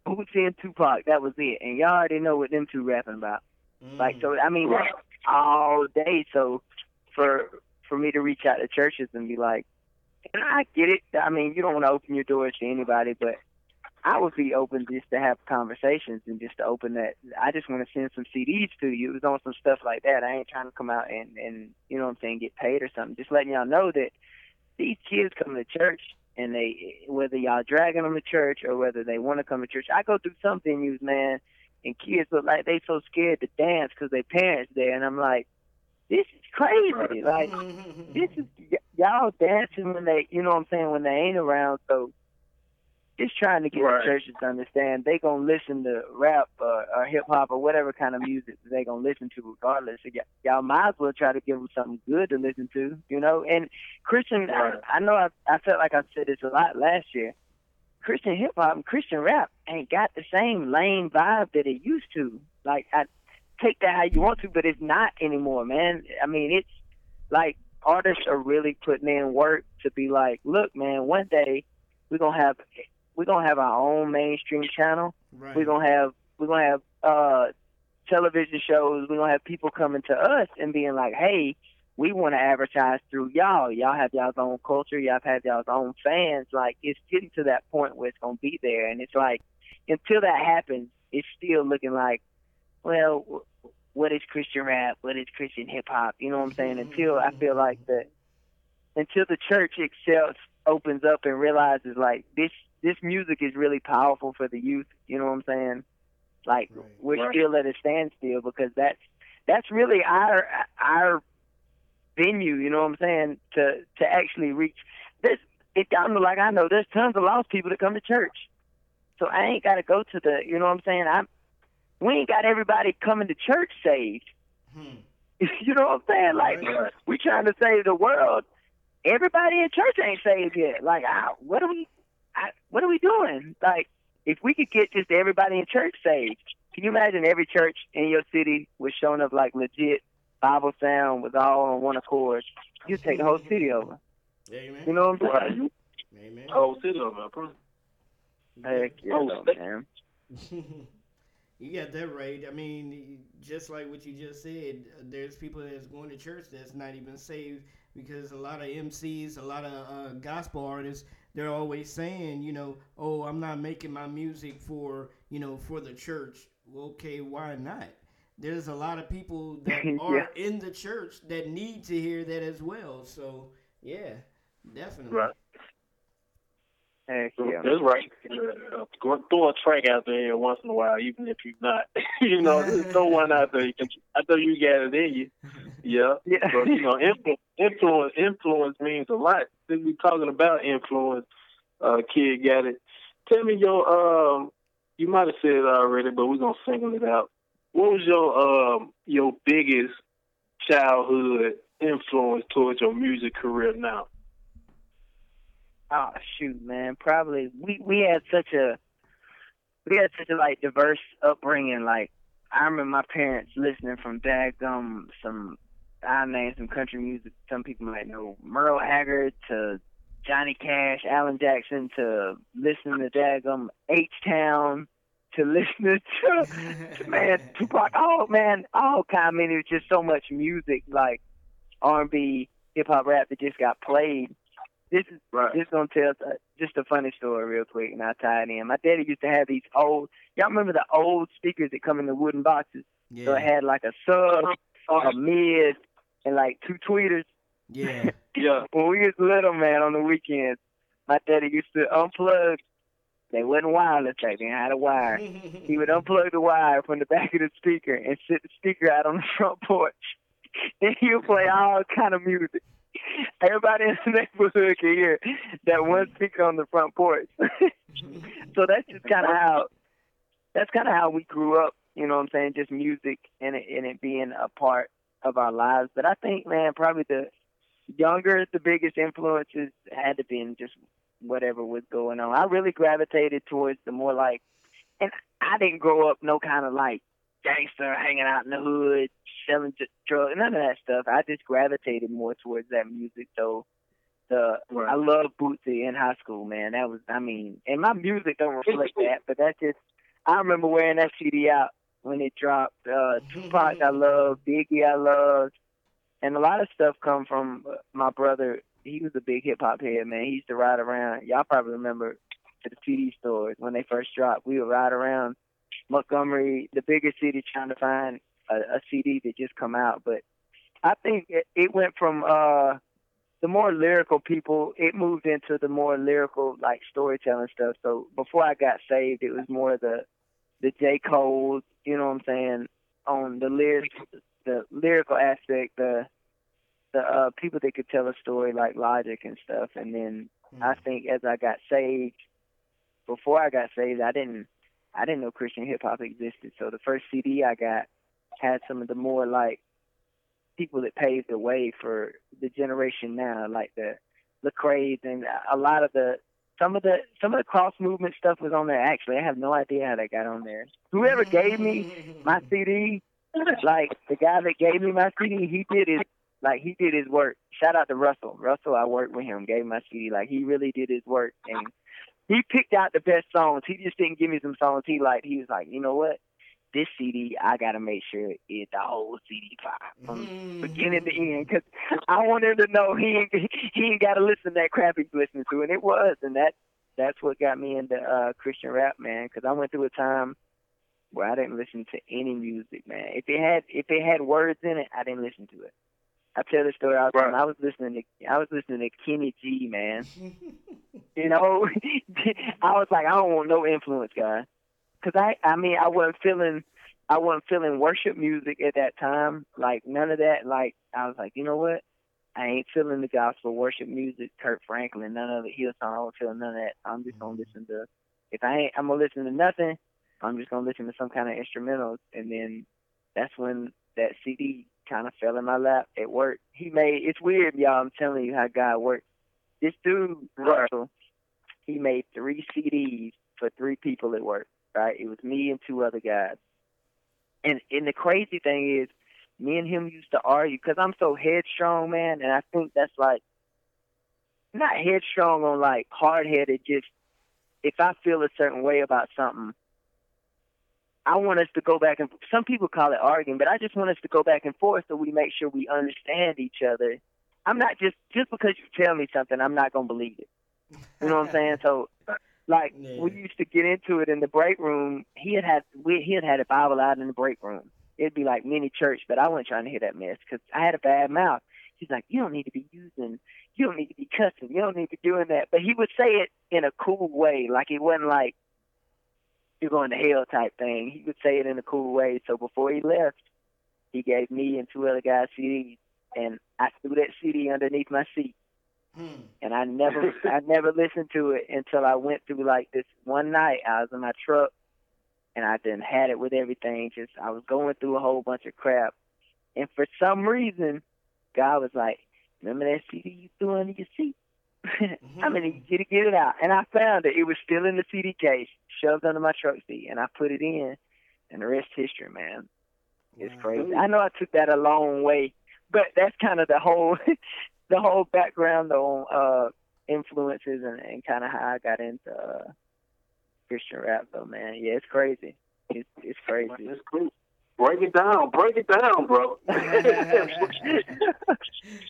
Bootsy and Tupac, that was it. And y'all already know what them two rapping about. Mm. Like, so, I mean, right. all day. So for for me to reach out to churches and be like, and I get it, I mean, you don't want to open your doors to anybody, but I would be open just to have conversations and just to open that. I just want to send some C Ds to you. It was on some stuff like that. I ain't trying to come out and, and you know what I'm saying, get paid or something. Just letting y'all know that these kids come to church and they, whether y'all dragging them to church or whether they want to come to church, I go through some venues, man, and kids look like they so scared to dance because their parents there. And I'm like, this is crazy. Like, this is y'all dancing when they, you know what I'm saying, when they ain't around. So just trying to get right. the churches to understand they going to listen to rap or, or hip-hop or whatever kind of music they going to listen to regardless. So y- y'all might as well try to give them something good to listen to, you know. And Christian, right. I, I know I, I felt like I said this a lot last year, Christian hip-hop and Christian rap ain't got the same lame vibe that it used to. Like, I take that how you want to, but it's not anymore, man. I mean, it's like artists are really putting in work to be like, look, man, one day we're going to have... We're gonna have our own mainstream channel. Right. We're gonna have we're gonna have uh, television shows. We're gonna have people coming to us and being like, "Hey, we want to advertise through y'all. Y'all have y'all's own culture. Y'all have y'all's own fans." Like, it's getting to that point where it's gonna be there, and it's like, until that happens, it's still looking like, well, what is Christian rap? What is Christian hip hop? You know what I'm saying? Until I feel like the until the church itself opens up and realizes like this. This music is really powerful for the youth, you know what I'm saying? Like, right. we're right. still at a standstill because that's that's really our our venue, you know what I'm saying, to to actually reach. This, it, I know, like I know, there's tons of lost people that come to church. So I ain't got to go to the, you know what I'm saying? I'm, we ain't got everybody coming to church saved. Hmm. You know what I'm saying? Like, right. we trying to save the world. Everybody in church ain't saved yet. Like, I, what do we... I, what are we doing? Like, if we could get just everybody in church saved, can you imagine every church in your city was showing up like legit Bible sound was all on one accord? You take the whole city over. Amen. You know what I'm saying? Amen. The whole city over, I promise. Heck yeah, man. You got that right. I mean, just like what you just said, there's people that's going to church that's not even saved because a lot of M Cs, a lot of uh, gospel artists, they're always saying, you know, oh, I'm not making my music for, you know, for the church. Well, okay, why not? There's a lot of people that are yeah. in the church that need to hear that as well. So, yeah, definitely. Right. Heck yeah. That's right. Uh, throw a track out there once in a while, even if you're not. You know, there's no one out there. You can, I know you got it in you. Yeah. yeah. But, you know, influence, influence, influence means a lot. Since we're talking about influence, uh, Kid Got It. Tell me your, um, you might have said it already, but we're going to single it out. What was your um, your biggest childhood influence towards your music career now? Oh, shoot, man. Probably, we, we had such a, we had such a, like, diverse upbringing. Like, I remember my parents listening from daggum some, I named some country music. Some people might know Merle Haggard to Johnny Cash, Alan Jackson, to listening to daggum H-Town, to listening to, to man, Tupac. Oh, man, all kind of, I mean, it was just so much music, like R and B, hip-hop, rap that just got played. This is right. just going to tell just a funny story real quick, and I'll tie it in. My daddy used to have these old, y'all remember the old speakers that come in the wooden boxes? Yeah. So it had like a sub, a mid, and like two tweeters. Yeah. yeah. When we was little, man, on the weekends, my daddy used to unplug. They wasn't wireless, they didn't have a wire. He would unplug the wire from the back of the speaker and sit the speaker out on the front porch. And he would play all kind of music. Everybody in the neighborhood can hear that one speaker on the front porch. So that's just kind of how that's kind of how we grew up. You know what I'm saying? Just music and it, and it being a part of our lives. But I think, man, probably the younger, the biggest influences had to be in just whatever was going on. I really gravitated towards the more like, and I didn't grow up no kind of like gangster hanging out in the hood, selling drugs, none of that stuff. I just gravitated more towards that music, though. The right. I loved Bootsy in high school, man. That was, I mean, and my music don't reflect that, but that's just, I remember wearing that C D out when it dropped. Uh, Tupac I loved, Biggie I loved, and a lot of stuff come from my brother. He was a big hip-hop head, man. He used to ride around. Y'all probably remember the C D stores when they first dropped. We would ride around Montgomery, the bigger city, trying to find a, a C D that just come out. But I think it, it went from uh, the more lyrical people, it moved into the more lyrical, like, storytelling stuff. So before I got saved, it was more the the J. Cole's, you know what I'm saying, on the lyrics, the lyrical aspect, the the uh, people that could tell a story like Logic and stuff. And then mm. I think as I got saved, before I got saved, I didn't I didn't know Christian hip hop existed. So the first C D I got had some of the more like people that paved the way for the generation now, like the Lecrae's and a lot of the some of the some of the cross movement stuff was on there. Actually, I have no idea how that got on there. Whoever gave me my C D, like the guy that gave me my C D, he did his like he did his work. Shout out to Russell. Russell, I worked with him, gave my C D. Like he really did his work and he picked out the best songs. He just didn't give me some songs. He like he was like, you know what? This C D, I gotta make sure it's the whole C D file from mm. beginning to end, because I want him to know he ain't he ain't gotta listen to that crap he's listening to, and it was, and that that's what got me into uh, Christian rap, man. Because I went through a time where I didn't listen to any music, man. If it had if it had words in it, I didn't listen to it. I tell the story all the time. I was listening to I was listening to Kenny G, man. You know, I was like, I don't want no influence, guys. Cause I, I mean, I wasn't feeling, I wasn't feeling worship music at that time. Like none of that. Like I was like, you know what? I ain't feeling the gospel worship music, Kurt Franklin, none of it. Hillsong, I don't feel none of that. I'm just gonna listen to. If I ain't, I'm gonna listen to nothing. I'm just gonna listen to some kind of instrumentals. And then that's when that C D kind of fell in my lap. It worked. He made. It's weird, y'all. I'm telling you how God works. This dude, Russell, he made three C Ds for three people at work. Right, it was me and two other guys, and and the crazy thing is, me and him used to argue because I'm so headstrong, man, and I think that's like, not headstrong on like hard headed, just if I feel a certain way about something, I want us to go back and some people call it arguing, but I just want us to go back and forth so we make sure we understand each other. I'm not just just because you tell me something, I'm not gonna believe it. You know what I'm saying? So. Like, yeah. We used to get into it in the break room. He had had, we, he had had a Bible out in the break room. It'd be like mini church, but I wasn't trying to hear that mess because I had a bad mouth. He's like, you don't need to be using, you don't need to be cussing, you don't need to be doing that. But he would say it in a cool way. Like, it wasn't like, you're going to hell type thing. He would say it in a cool way. So before he left, he gave me and two other guys C Ds, and I threw that C D underneath my seat. And I never I never listened to it until I went through like this one night. I was in my truck and I done had it with everything. Just I was going through a whole bunch of crap. And for some reason, God was like, remember that C D you threw under your seat? Mm-hmm. I'm going to need you to get it out. And I found it. It was still in the C D case, shoved under my truck seat. And I put it in. And the rest is history, man. It's wow. crazy. I know I took that a long way, but that's kind of the whole... the whole background on uh, influences and, and kind of how I got into uh, Christian rap, though, man. Yeah, it's crazy. It's, it's crazy. It's cool. Break it down. Break it down, bro.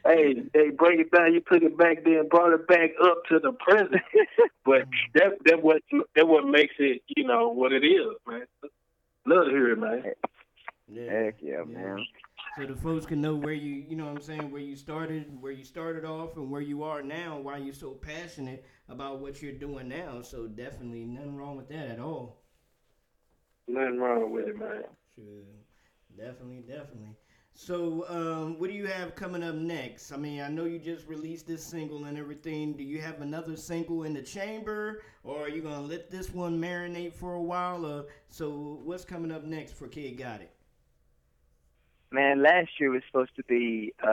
hey, hey, break it down. You took it back there and brought it back up to the present. But that that what that what makes it, you know, what it is, man. Love to hear it, man. Yeah. Heck yeah, yeah. man. So the folks can know where you, you know what I'm saying, where you started, where you started off and where you are now, why you're so passionate about what you're doing now. So definitely nothing wrong with that at all. Nothing wrong with it, man. Sure. Definitely, definitely. So um, what do you have coming up next? I mean, I know you just released this single and everything. Do you have another single in the chamber, or are you going to let this one marinate for a while? Or, so what's coming up next for K. Got It? Man, last year was supposed to be, uh,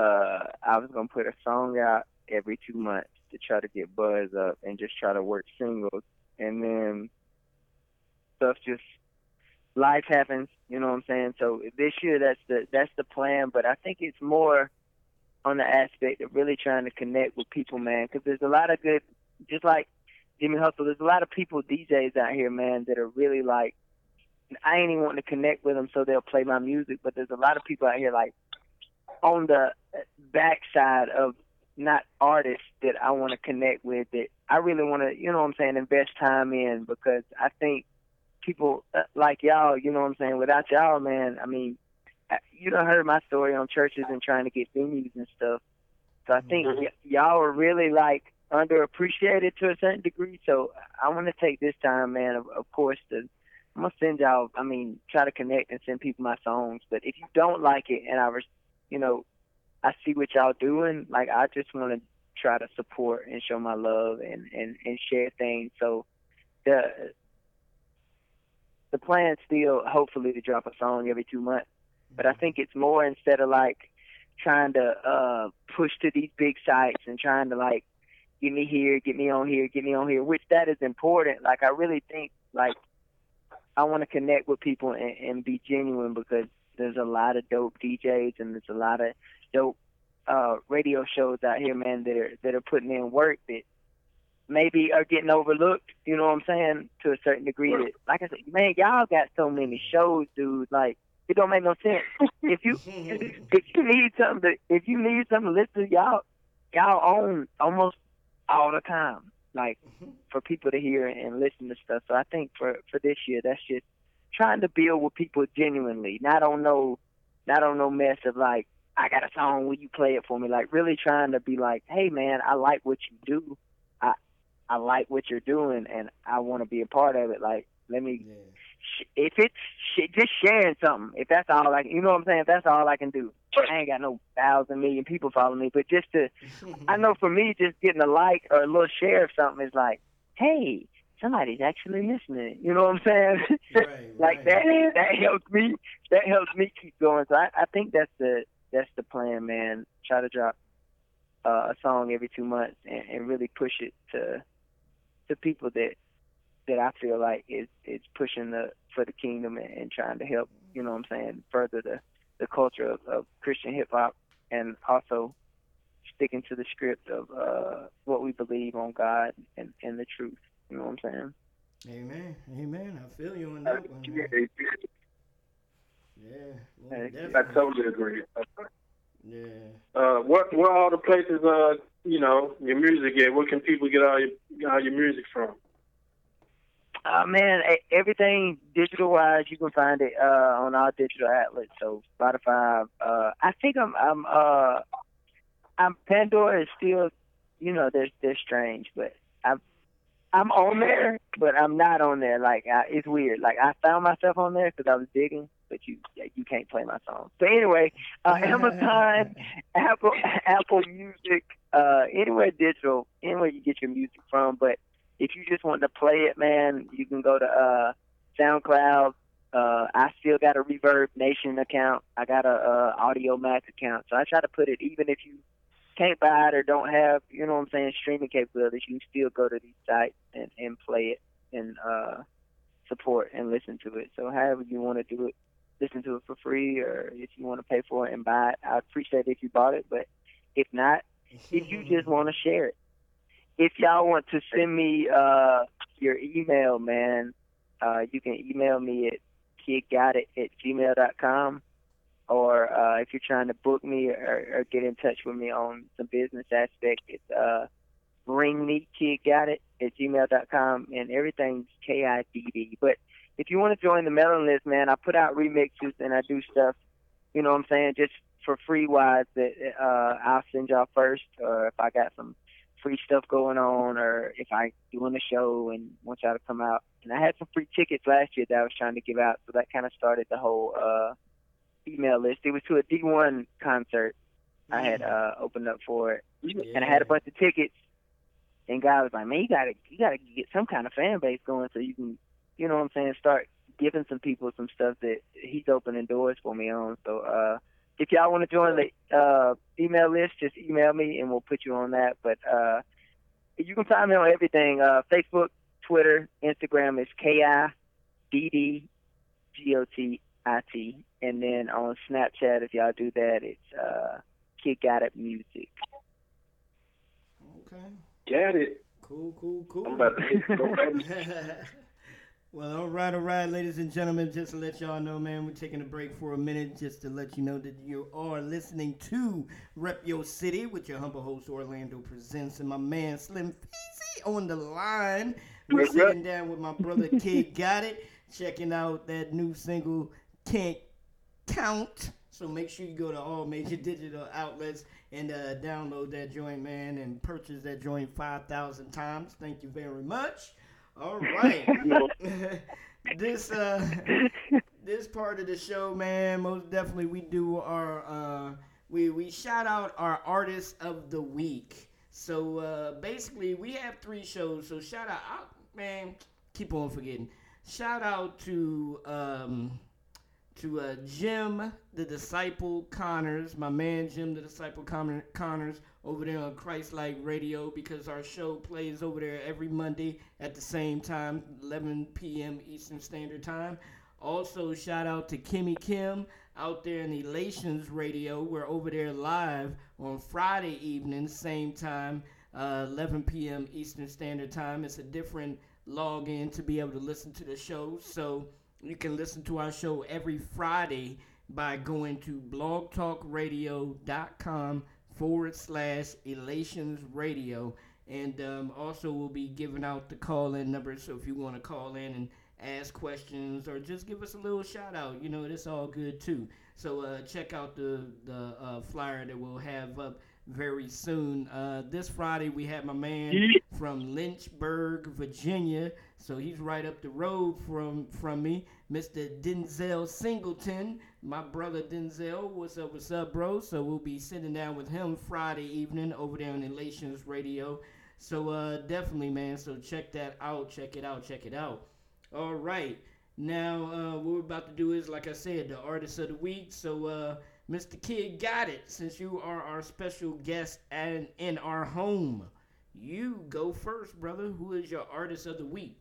I was going to put a song out every two months to try to get buzz up and just try to work singles. And then stuff just, life happens, you know what I'm saying? So this year, that's the that's the plan. But I think it's more on the aspect of really trying to connect with people, man. Because there's a lot of good, just like Jimmy Hustle, there's a lot of people, D Js out here, man, that are really like, I ain't even wanting to connect with them so they'll play my music, but there's a lot of people out here like on the backside of not artists that I want to connect with that I really want to, you know what I'm saying, invest time in, because I think people like y'all, you know what I'm saying, without y'all, man, I mean, you done heard my story on churches and trying to get venues and stuff. So I think mm-hmm. y- y'all are really like underappreciated to a certain degree. So I want to take this time, man, of, of course, to I'm going to send y'all, I mean, try to connect and send people my songs. But if you don't like it and I, res- you know, I see what y'all doing. Like, I just want to try to support and show my love and, and, and share things. So the the plan's still hopefully to drop a song every two months. But I think it's more, instead of like trying to uh, push to these big sites and trying to like get me here, get me on here, get me on here, which that is important. Like, I really think like I want to connect with people and, and be genuine, because there's a lot of dope D Js and there's a lot of dope uh, radio shows out here, man, that are that are putting in work that maybe are getting overlooked. You know what I'm saying? To a certain degree, that, like I said, man, y'all got so many shows, dude. Like, it don't make no sense. If you if you need something, to, if you need something to listen to, y'all y'all own almost all the time. Like, for people to hear and listen to stuff. So I think for, for this year, that's just trying to build with people genuinely, not on no not on no mess of like, I got a song, will you play it for me? Like, really trying to be like, hey man, I like what you do, I I like what you're doing, and I want to be a part of it. Like, let me. Yeah. If it's sh- just sharing something, if that's all I can, you know what I'm saying? If that's all I can do, I ain't got no thousand million people following me, but just to, I know for me, just getting a like or a little share of something is like, hey, somebody's actually listening. You know what I'm saying? Right, like right. that, that helps me, that helps me keep going. So I, I think that's the, that's the plan, man. Try to drop uh, a song every two months and, and really push it to, to people that, that I feel like is it's pushing the for the kingdom and, and trying to help, you know what I'm saying, further the, the culture of, of Christian hip-hop, and also sticking to the script of uh, what we believe on God and, and the truth, you know what I'm saying? Amen, amen. I feel you on that one. Man. Yeah. Well, I totally agree. Yeah. Uh, what, what are all the places, uh, you know, your music at? Where can people get all your, all your music from? Uh, man, everything digital-wise, you can find it uh, on all digital outlets. So Spotify. Uh, I think I'm. I'm. Uh, I'm Pandora is still, you know, they're they're strange, but I'm. I'm on there, but I'm not on there. Like I, it's weird. Like I found myself on there because I was digging, but you you can't play my song. So anyway, uh, Amazon, Apple, Apple Music, uh, anywhere digital, anywhere you get your music from, but. If you just want to play it, man, you can go to uh, SoundCloud. Uh, I still got a Reverb Nation account. I got a uh, Audio Mac account. So I try to put it, even if you can't buy it or don't have, you know what I'm saying, streaming capabilities, you can still go to these sites and, and play it and uh, support and listen to it. So however you want to do it, listen to it for free, or if you want to pay for it and buy it, I appreciate it if you bought it. But if not, if you just want to share it. If y'all want to send me uh, your email, man, uh, you can email me at kgotit at gmail dot com. Or uh, if you're trying to book me or, or get in touch with me on some business aspect, it's uh, ringmekidgotit at gmail dot com, and everything's K I D D. But if you want to join the mailing list, man, I put out remixes and I do stuff, you know what I'm saying, just for free-wise that uh, I'll send y'all first, or if I got some free stuff going on, or if I doing a show and want y'all to come out. And I had some free tickets last year that I was trying to give out, so that kind of started the whole uh, email list. It was to a D one concert I had uh, opened up for it, yeah. And I had a bunch of tickets. And God was like, "Man, you gotta, you gotta get some kind of fan base going, so you can, you know what I'm saying, start giving some people some stuff that he's opening doors for me on." So uh, if y'all want to join the uh, email list, just email me and we'll put you on that. But uh, you can find me on everything. Uh, Facebook, Twitter, Instagram is K I D D G O T I T. And then on Snapchat, if y'all do that, it's uh, Kid Got It Music. Okay. Got it. Cool, cool, cool. I'm about to go ahead. Well, all right, all right, ladies and gentlemen, just to let y'all know, man, we're taking a break for a minute just to let you know that you are listening to Rep Yo City with your humble host, Orlando Presents, and my man, Slim Feezy, on the line. We're sitting down with my brother, K. Got It, checking out that new single, Can't Count. So make sure you go to all major digital outlets and uh, download that joint, man, and purchase that joint five thousand times. Thank you very much. All right. this uh, this part of the show, man, most definitely we do our uh, we we shout out our artists of the week. So uh, basically, we have three shows. So shout out, oh, man, keep on forgetting. Shout out to um, to uh, Jim the Disciple Connors, my man Jim the Disciple Con- Connors over there on Christlike Radio, because our show plays over there every Monday at the same time, eleven p.m. Eastern Standard Time. Also, shout out to Kimmy Kim out there in Elations Radio. We're over there live on Friday evening, same time, uh, eleven p.m. Eastern Standard Time. It's a different login to be able to listen to the show. So you can listen to our show every Friday by going to blogtalkradio.com forward slash Elations Radio. And um, also, we'll be giving out the call-in number. So if you want to call in and ask questions or just give us a little shout out, you know, it's all good too. So uh, check out the the uh, flyer that we'll have up very soon. Uh, this Friday we have my man from Lynchburg, Virginia, so he's right up the road from from me, Mister Denzel Singleton. My brother Denzel, what's up, what's up, bro? So we'll be sitting down with him Friday evening over there on Elations Radio. So uh, definitely, man. So check that out. Check it out. Check it out. All right, now uh, what we're about to do is, like I said, the Artist of the Week. So, uh, Mister K. Got It, since you are our special guest and in our home, you go first, brother. Who is your Artist of the Week?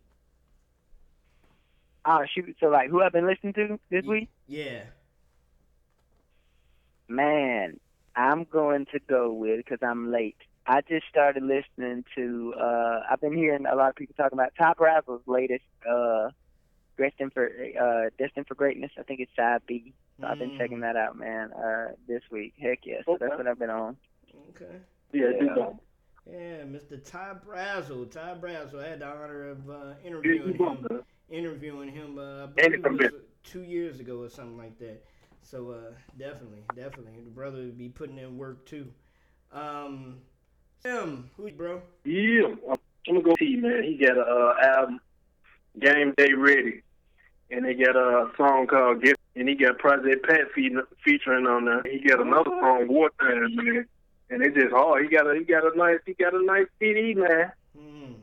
Oh, shoot. So, like, who I've been listening to this yeah. week? Yeah. Man, I'm going to go with, because I'm late, I just started listening to, uh, I've been hearing a lot of people talking about Top Razzle's latest, uh, Destined for, uh, Destined for Greatness. I think it's side B. So mm. I've been checking that out, man, uh, this week. Heck yeah. So okay. That's what I've been on. Okay. Yeah, yeah. yeah Mister Top Razzle. Top Razzle. I had the honor of uh, interviewing him, interviewing him uh, two years ago or something like that. So uh, definitely, definitely. The brother would be putting in work too. Um... Him, who's bro? Yeah, I'm gonna go T, man. He got a uh, album, Game Day Ready, and they got a song called Get, and he got Project Pat featuring on there. He got another song, Wartime, man, and it's just hard. He got a he got a nice he got a nice C D, man. Mm.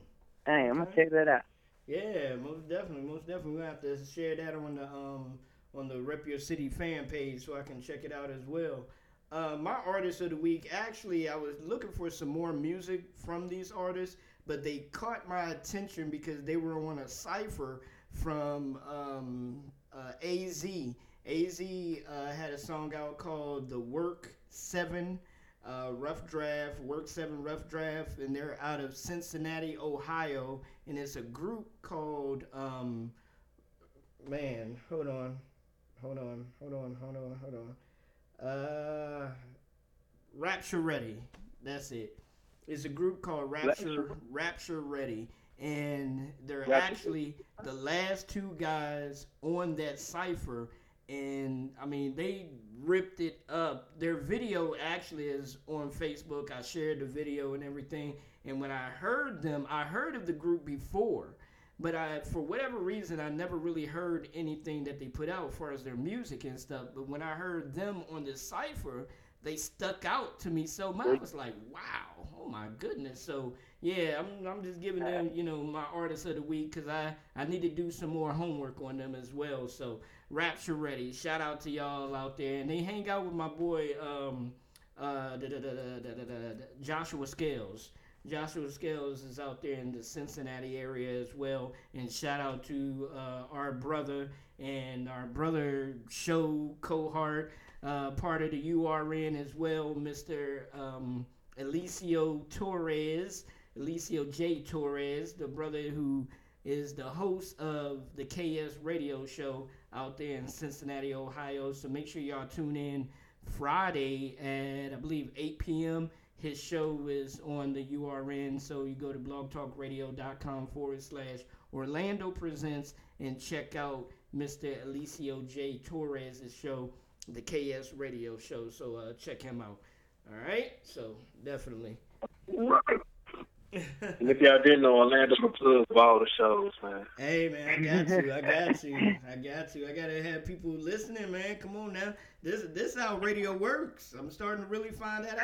Hey, I'm gonna check that out. Yeah, most definitely, most definitely. We'll have to share that on the um on the Rep Yo City fan page so I can check it out as well. Uh, my Artist of the Week, actually, I was looking for some more music from these artists, but they caught my attention because they were on a cypher from um, uh, A Z. A Z uh, had a song out called The Work seven, uh, Rough Draft, Work seven Rough Draft, and they're out of Cincinnati, Ohio, and it's a group called, um, man, hold on, hold on, hold on, hold on, hold on. Uh, Rapture Ready. That's it. It's a group called Rapture Rapture Ready, and they're Rapture. actually the last two guys on that cipher. And I mean, they ripped it up. Their video actually is on Facebook. I shared the video and everything. And when I heard them, I heard of the group before, but I, for whatever reason, I never really heard anything that they put out as far as their music and stuff. But when I heard them on this cypher, they stuck out to me so much. I was like, wow, oh my goodness. So, yeah, I'm I'm just giving them, you know, my Artist of the Week because I, I need to do some more homework on them as well. So, Rapture Ready, shout out to y'all out there. And they hang out with my boy um, uh, da, da, da, da, da, da, da, Joshua Scales. Joshua Scales is out there in the Cincinnati area as well. And shout out to uh, our brother and our brother show cohort, uh, part of the U R N as well, Mister Um, Elicio Torres, Elicio J. Torres, the brother who is the host of the K S radio show out there in Cincinnati, Ohio. So make sure y'all tune in Friday at, I believe, eight p.m., His show is on the U R N, so you go to blogtalkradio.com forward slash Orlando Presents and check out Mister Elicio J. Torres' show, the K S Radio show. So uh, check him out. All right? So definitely. And if y'all didn't know, Orlando plugs all the shows, man. Hey, man, I got you. I got you. I got you. I got to have people listening, man. Come on now. This, this is how radio works. I'm starting to really find that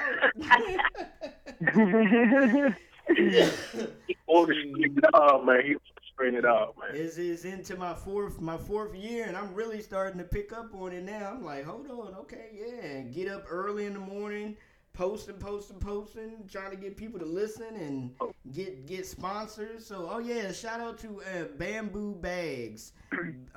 out. He ordered it all, man. He spread it out, man. This is into my fourth, my fourth year, and I'm really starting to pick up on it now. I'm like, hold on, okay, yeah. Get up early in the morning. Posting, posting, posting, trying to get people to listen and get get sponsors. So, oh yeah, shout out to uh, Bamboo Bags,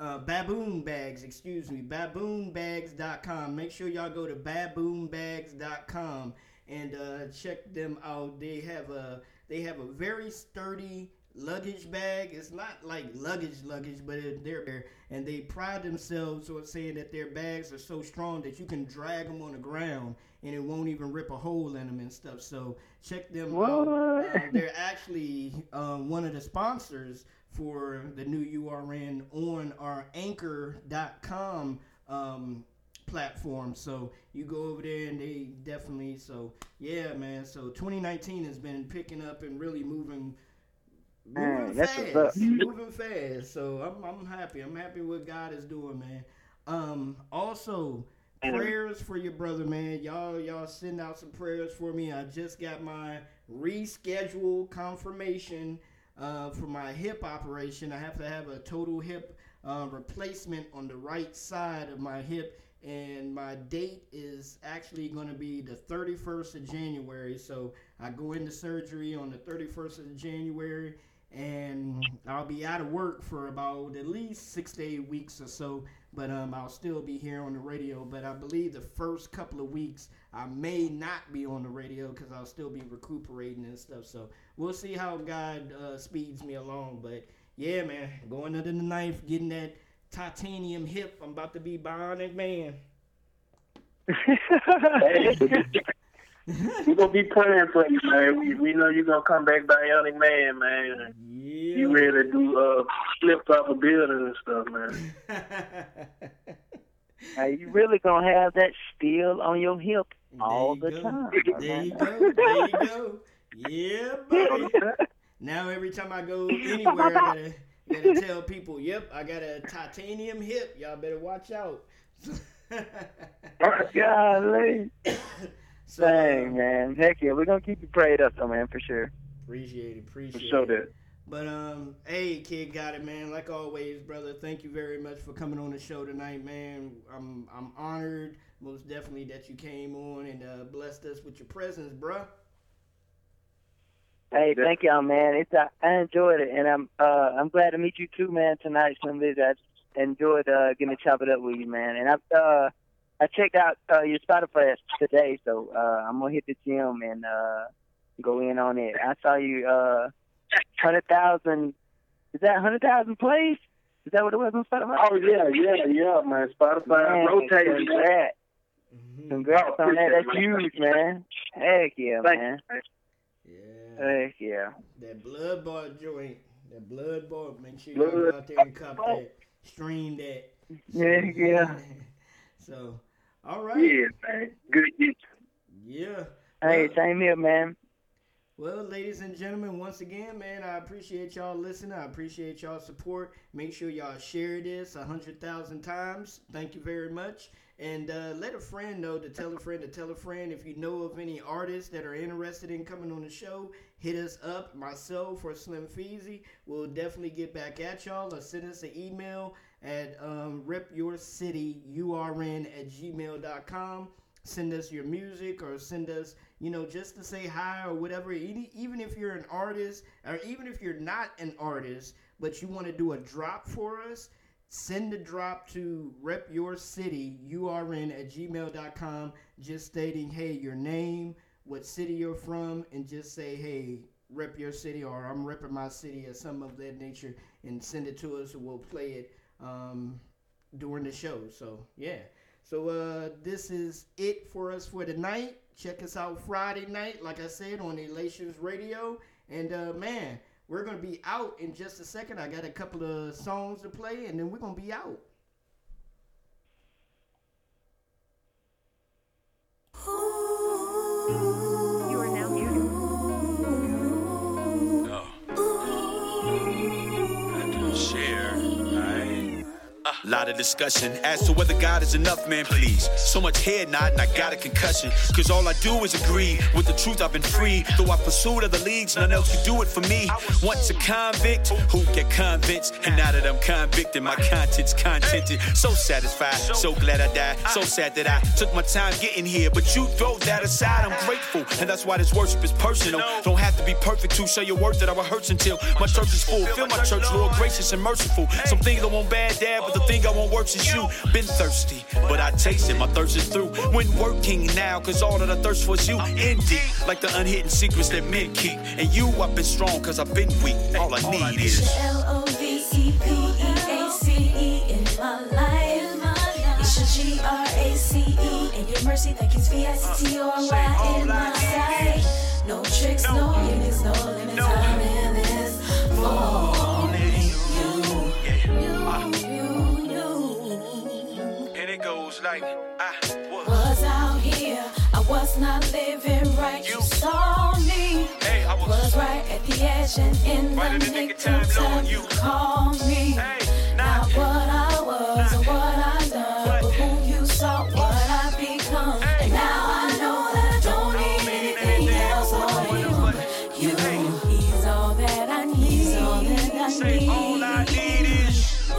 uh, Baboon Bags, excuse me, baboon bags dot com. Make sure y'all go to baboon bags dot com and uh, check them out. They have a they have a very sturdy luggage bag. It's not like luggage luggage, but it, they're there, and they pride themselves on saying that their bags are so strong that you can drag them on the ground and it won't even rip a hole in them and stuff. So check them what? out. Uh, they're actually um, one of the sponsors for the new U R N on our anchor dot com um, platform. So you go over there and they definitely, so yeah, man. So twenty nineteen has been picking up and really moving Moving man, fast, moving fast. So I'm I'm happy. I'm happy what God is doing, man. Um, also prayers for your brother, man. Y'all y'all send out some prayers for me. I just got my reschedule confirmation uh, for my hip operation. I have to have a total hip uh, replacement on the right side of my hip, and my date is actually going to be the thirty-first of January. So I go into surgery on the thirty-first of January. And I'll be out of work for about at least six to eight weeks or so, but um, I'll still be here on the radio. But I believe the first couple of weeks I may not be on the radio because I'll still be recuperating and stuff. So we'll see how God uh, speeds me along. But yeah, man, going under the knife, getting that titanium hip. I'm about to be bionic, man. We're gonna be praying for you, man. We, we know you're gonna come back bionic, man, man. Yeah. You ready to do uh, flips off a building and stuff, man. Now, you really gonna have that steel on your hip all you the go. time. There you go. There you go. Yeah, buddy. Now every time I go anywhere, I gotta, gotta tell people, yep, I got a titanium hip. Y'all better watch out. Golly. So, dang, man. Heck yeah. We're going to keep you prayed up, though, man, for sure. Appreciate it. Appreciate it. For sure, dude. But, um, hey, Kid Got It, man. Like always, brother, thank you very much for coming on the show tonight, man. I'm I'm honored, most definitely, that you came on and uh, blessed us with your presence, bruh. Hey, thank y'all, man. It's uh, I enjoyed it, and I'm uh, I'm glad to meet you, too, man, tonight. Some days I enjoyed uh, getting to chop it up with you, man. And I've... Uh, I checked out uh, your Spotify today, so uh, I'm going to hit the gym and uh, go in on it. I saw you uh, one hundred thousand. Is that one hundred thousand plays? Is that what it was on Spotify? Oh, yeah, yeah, yeah, man. Spotify rotating. Congrats. Mm-hmm. Congrats on that. That's huge, man. Heck yeah, Thanks. man. Yeah. Heck yeah. That blood bar joint. That blood bar. Make sure you go out there and cop that. Stream that. Yeah, yeah. So. All right. Yeah, man. Good. Yeah. Hey, same here, man. Well, ladies and gentlemen, once again, man, I appreciate y'all listening. I appreciate y'all support. Make sure y'all share this one hundred thousand times. Thank you very much. And uh, let a friend know to tell a friend to tell a friend. If you know of any artists that are interested in coming on the show, hit us up, myself or Slim Feezy. We'll definitely get back at y'all or send us an email at um, rep your city U R N at gmail dot com. Send us your music or send us, you know, just to say hi or whatever. Even if you're an artist or even if you're not an artist, but you want to do a drop for us, send the drop to rep your city U R N at gmail dot com, just stating, hey, your name, what city you're from, and just say, hey, rep your city or I'm repping my city or some of that nature, and send it to us and we'll play it um, during the show. So, yeah. So uh, this is it for us for tonight. Check us out Friday night, like I said, on Elations Radio. And, uh, man, we're going to be out in just a second. I got a couple of songs to play, and then we're going to be out. You are now muted. Lot of discussion as to whether God is enough, man, please. So much head nodding, I got a concussion. Cause all I do is agree with the truth, I've been free. Though I pursued other leagues, none else could do it for me. Once a convict, who get convinced? And now that I'm convicted, my content's contented. So satisfied, so glad I died. So sad that I took my time getting here. But you throw that aside, I'm grateful. And that's why this worship is personal. Don't have to be perfect to show your worth that I rehearse until my church is full. Fill my church, Lord, gracious and merciful. Some things I won't bad, Dad, but the thing I won't work is you. Been thirsty, but I taste it. My thirst is through. When working now, cause all that I thirst for is you. Indeed, like the unhidden secrets that men keep. And you, I've been strong, cause I've been weak. All I need is L O V E P E A C E in my life. It's your G R A C E and your mercy that keeps V I C T O R Y in my sight. No tricks, no gimmicks, no limits. I'm in this for like I was. was out here, I was not living right. You, you saw me, hey, I was, was right at the edge and in right the nick of time, time you called me. Hey, not, not what I was or what I done, but, but who you saw, what I become. Hey, and now I know that I don't need anything else but you. You, hey, he's all that I need. He's all that I Say, need. All I need is yo,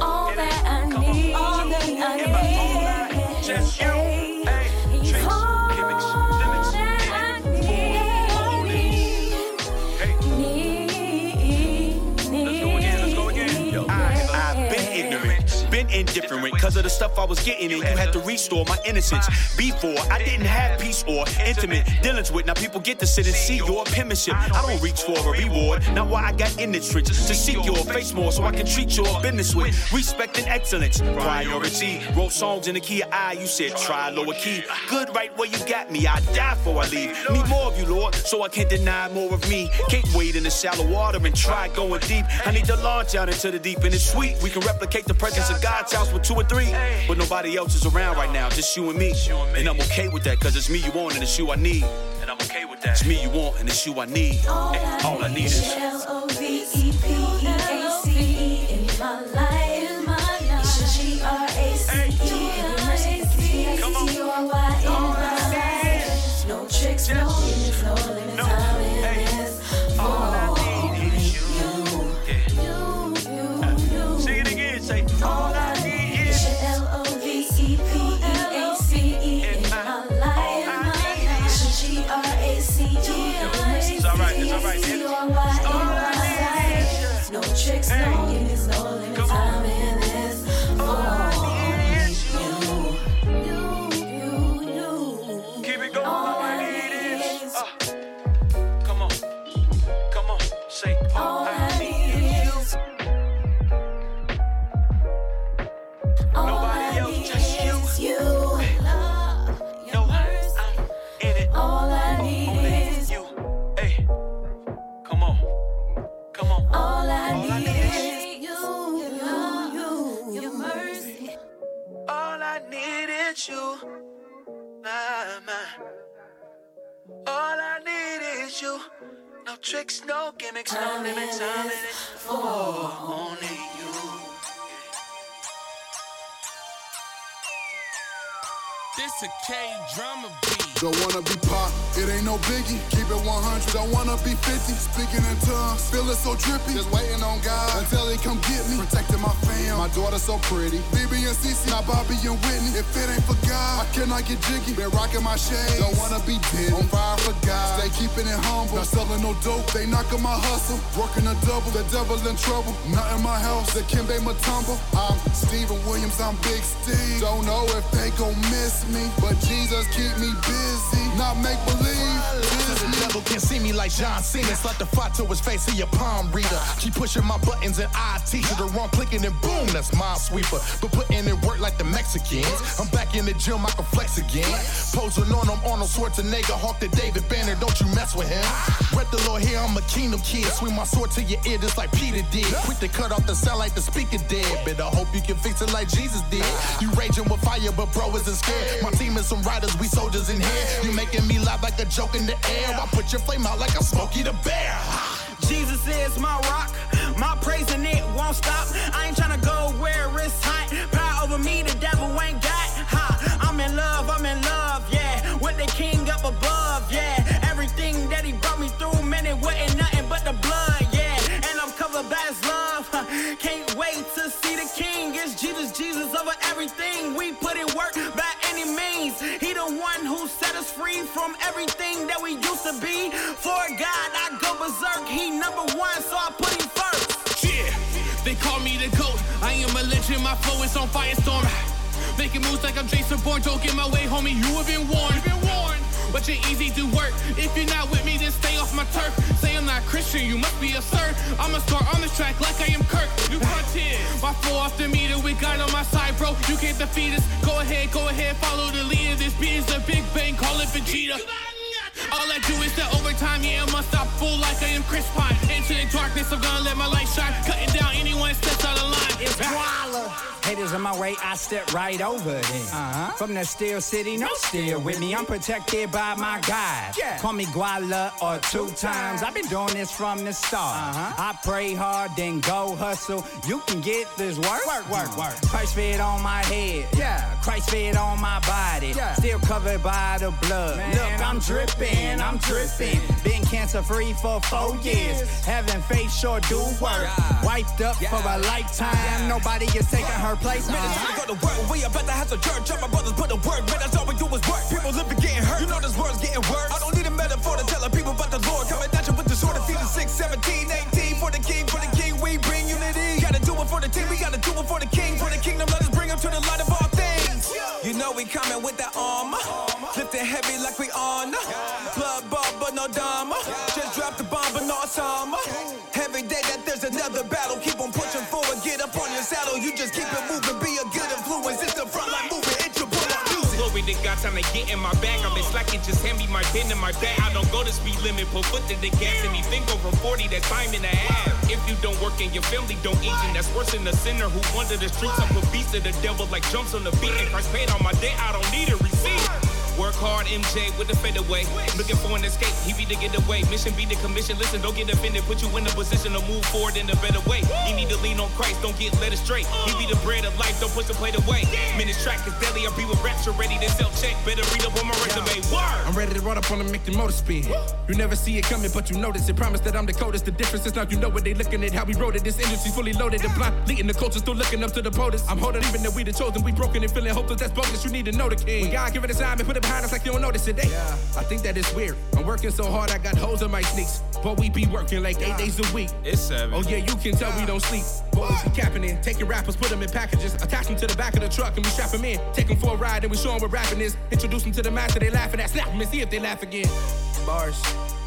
all yeah, that I need. On. All that I need. Just you, hey, hey, tricks, gimmicks, limits, and all hey. Let's go again, let's go again. Yo, I, I've been ignorant, been indifferent, cause of the stuff I was getting in. You had to restore my innocence. Before, I didn't have peace or intimate dealings with. Now people get to sit and see your penmanship. I don't reach for a reward, not why I got in the trench. To seek your face more so I can treat your business with respect and excellence. Priority. Wrote songs in the key of I, you said try lower key. Good right where you got me, I die before I leave. Need more of you, Lord, so I can't deny more of me. Can't wade in the shallow water and try going deep. I need to launch out into the deep and it's sweet. We can replicate the presence of God's house with two or three, but nobody else is around right now, just you and me. And I'm okay with that, cause it's me you want and it's you I need. And I'm okay with that. It's me you want and it's you I need. All, and all I need is L O V E P E A C E in my life. It's your G R A C E and your mercy C S T O R Y in my life. No tricks, no limits, no limits. I'm in this. All I need is you. You, you, you. Sing it again, say all I need is L O V E P E A C E in my life. It's all right, it's all right. It's all right. No tricks, no gimmicks, no limits. I'm in this for you, you, you. Keep it going. All I need is, come on, come on, say all I need is you. Nobody else, just you. You, nah, man. All I need is you. No tricks, no gimmicks, no I'm limits. I'm in it for only you. This a K drama beat. Don't wanna be pop, it ain't no biggie. Keep it one hundred, don't wanna be fifty. Speaking in tongues, feeling so trippy. Just waiting on God until he come get me. Protecting my fam, my daughter so pretty. B B and C C, not Bobby and Whitney. If it ain't for God, I cannot get jiggy. Been rocking my shades, don't wanna be dead. On fire for God, stay keeping it humble. Not selling no dope, they knocking my hustle. Working a double, the devil in trouble. Not in my house, the Kimbe Matumbo. I'm Steven Williams, I'm Big Steve. Don't know if they gon' miss me. Me, but Jesus keep me busy, not make believe. The devil can see me like John Cena. Slap the fight to his face, he a palm reader. Keep pushing my buttons and I teach her. The wrong clicking and boom, that's my sweeper. But putting in work like the Mexicans. I'm back in the gym, I can flex again. Posing on him, Arnold Schwarzenegger. Hawk the David Banner, don't you mess with him. Breath the Lord here, I'm a kingdom kid. Swing my sword to your ear just like Peter did. Quick to cut off the sound like the speaker dead. But I hope you can fix it like Jesus did. You raging with fire, but bro isn't scared. My team is some riders, we soldiers in here. You making me laugh like a joke in the air. I put your flame out like I'm Smokey the Bear. Jesus is my rock, My praising it won't stop. I ain't tryna go where it's hot. Power over me, the devil ain't got. Ha, I'm in love, I'm in love, yeah. With the king up above, yeah. Everything that he brought me through, man, it wasn't nothing but the blood, yeah. And I'm covered by his love. Ha, can't wait to see the king. It's Jesus, Jesus over everything. We put in work by any means. He the one who set us free from everything that we used to be. For God, I go berserk. He number one, so I put him first. Yeah, they call me the GOAT. I am a legend, my flow is on firestorm. Making moves like I'm Jason Bourne. Don't get my way, homie, you have been warned. You've been warned. But you're easy to work. If you're not with me, then stay off my turf. Say I'm not Christian, you must be absurd. I'ma start on this track like I am Kirk. New content. My flow off the meter, we got on my side, bro. You can't defeat us. Go ahead, go ahead, follow the leader. This beat is the Big Bang, call it Vegeta. All I do is the overtime, yeah, I'm unstoppable like I am Chris Pine. Into the darkness, I'm gonna let my light shine. Cutting down anyone steps out of line. It's wilder. Haters in my way, I step right over them. Uh-huh. From the steel city, no steel with me. I'm protected by my God. Yeah. Call me Guala or two times. I've been doing this from the start. Uh-huh. I pray hard, then go hustle. You can get this work. Work, work, work. Christ fed on my head. Yeah. Christ fed on my body. Yeah. Still covered by the blood. Man, look, I'm, I'm dripping. I'm tripping, been cancer free for four years, having faith sure do work, wiped up yeah. for a lifetime, yeah. nobody is taking her place, man, it's time to go to work, we about to have to church, all my brothers put to work, man, that's all we do is work, people living getting hurt, you know this world's getting worse, I don't need a metaphor to tell the people about the Lord, coming at you with the sword of Ephesians six, seventeen, eighteen, for the king, for the king, we bring unity, gotta do it for the team, we gotta do it for the king, for the kingdom, let us bring them to the light of all things, you know we coming with that armor, lifting heavy like we on. Blood ball, but no dama. Just drop the bomb, but no summer. Every day that there's another battle, keep on pushing forward. Get up on your saddle. You just keep it moving. Be a good influence. It's the front line movement. It's your boy. Glory to God, time to get in my bag. I've been slacking, just hand me my pen and my bat. I don't go to speed limit, put foot to the gas. Anything over forty, that's time and a half. If you don't work and your family don't eat, and that's worse than a sinner who wandered the streets. I put beats to the devil like jumps on the beat. And Christ paid on my debt, I don't need a receipt. Work hard, M J, with the fadeaway. Looking for an escape, he be the getaway. Mission be the commission, listen, don't get offended. Put you in a position to move forward in a better way. You need to lean on Christ, don't get led astray. He be the bread of life, don't push the plate away. Man, this track is deadly, I be with rapture, ready to self-check. Better read up on my resume, word! I'm ready to run up on them, make the motor speed. You never see it coming, but you notice it. Promise that I'm the coldest, the difference is now you know what they looking at. How we wrote it, this industry's fully loaded. And blind, leading the culture, still looking up to the POTUS. I'm holding even that we the chosen, we broken and feeling hopeless. That's bogus, you need to know the king. When God give it a sign, man, put it behind us like you don't notice today. Yeah. I think that it's weird. I'm working so hard, I got holes in my sneaks. But we be working like yeah. eight days a week. It's seven. Oh yeah, you can tell yeah. we don't sleep. Boys be capping in, taking rappers, put them in packages, attach them to the back of the truck and we strap them in. Take them for a ride and we show them what rapping is. Introduce them to the master, they laughing at, slap them and see if they laugh again. Bars.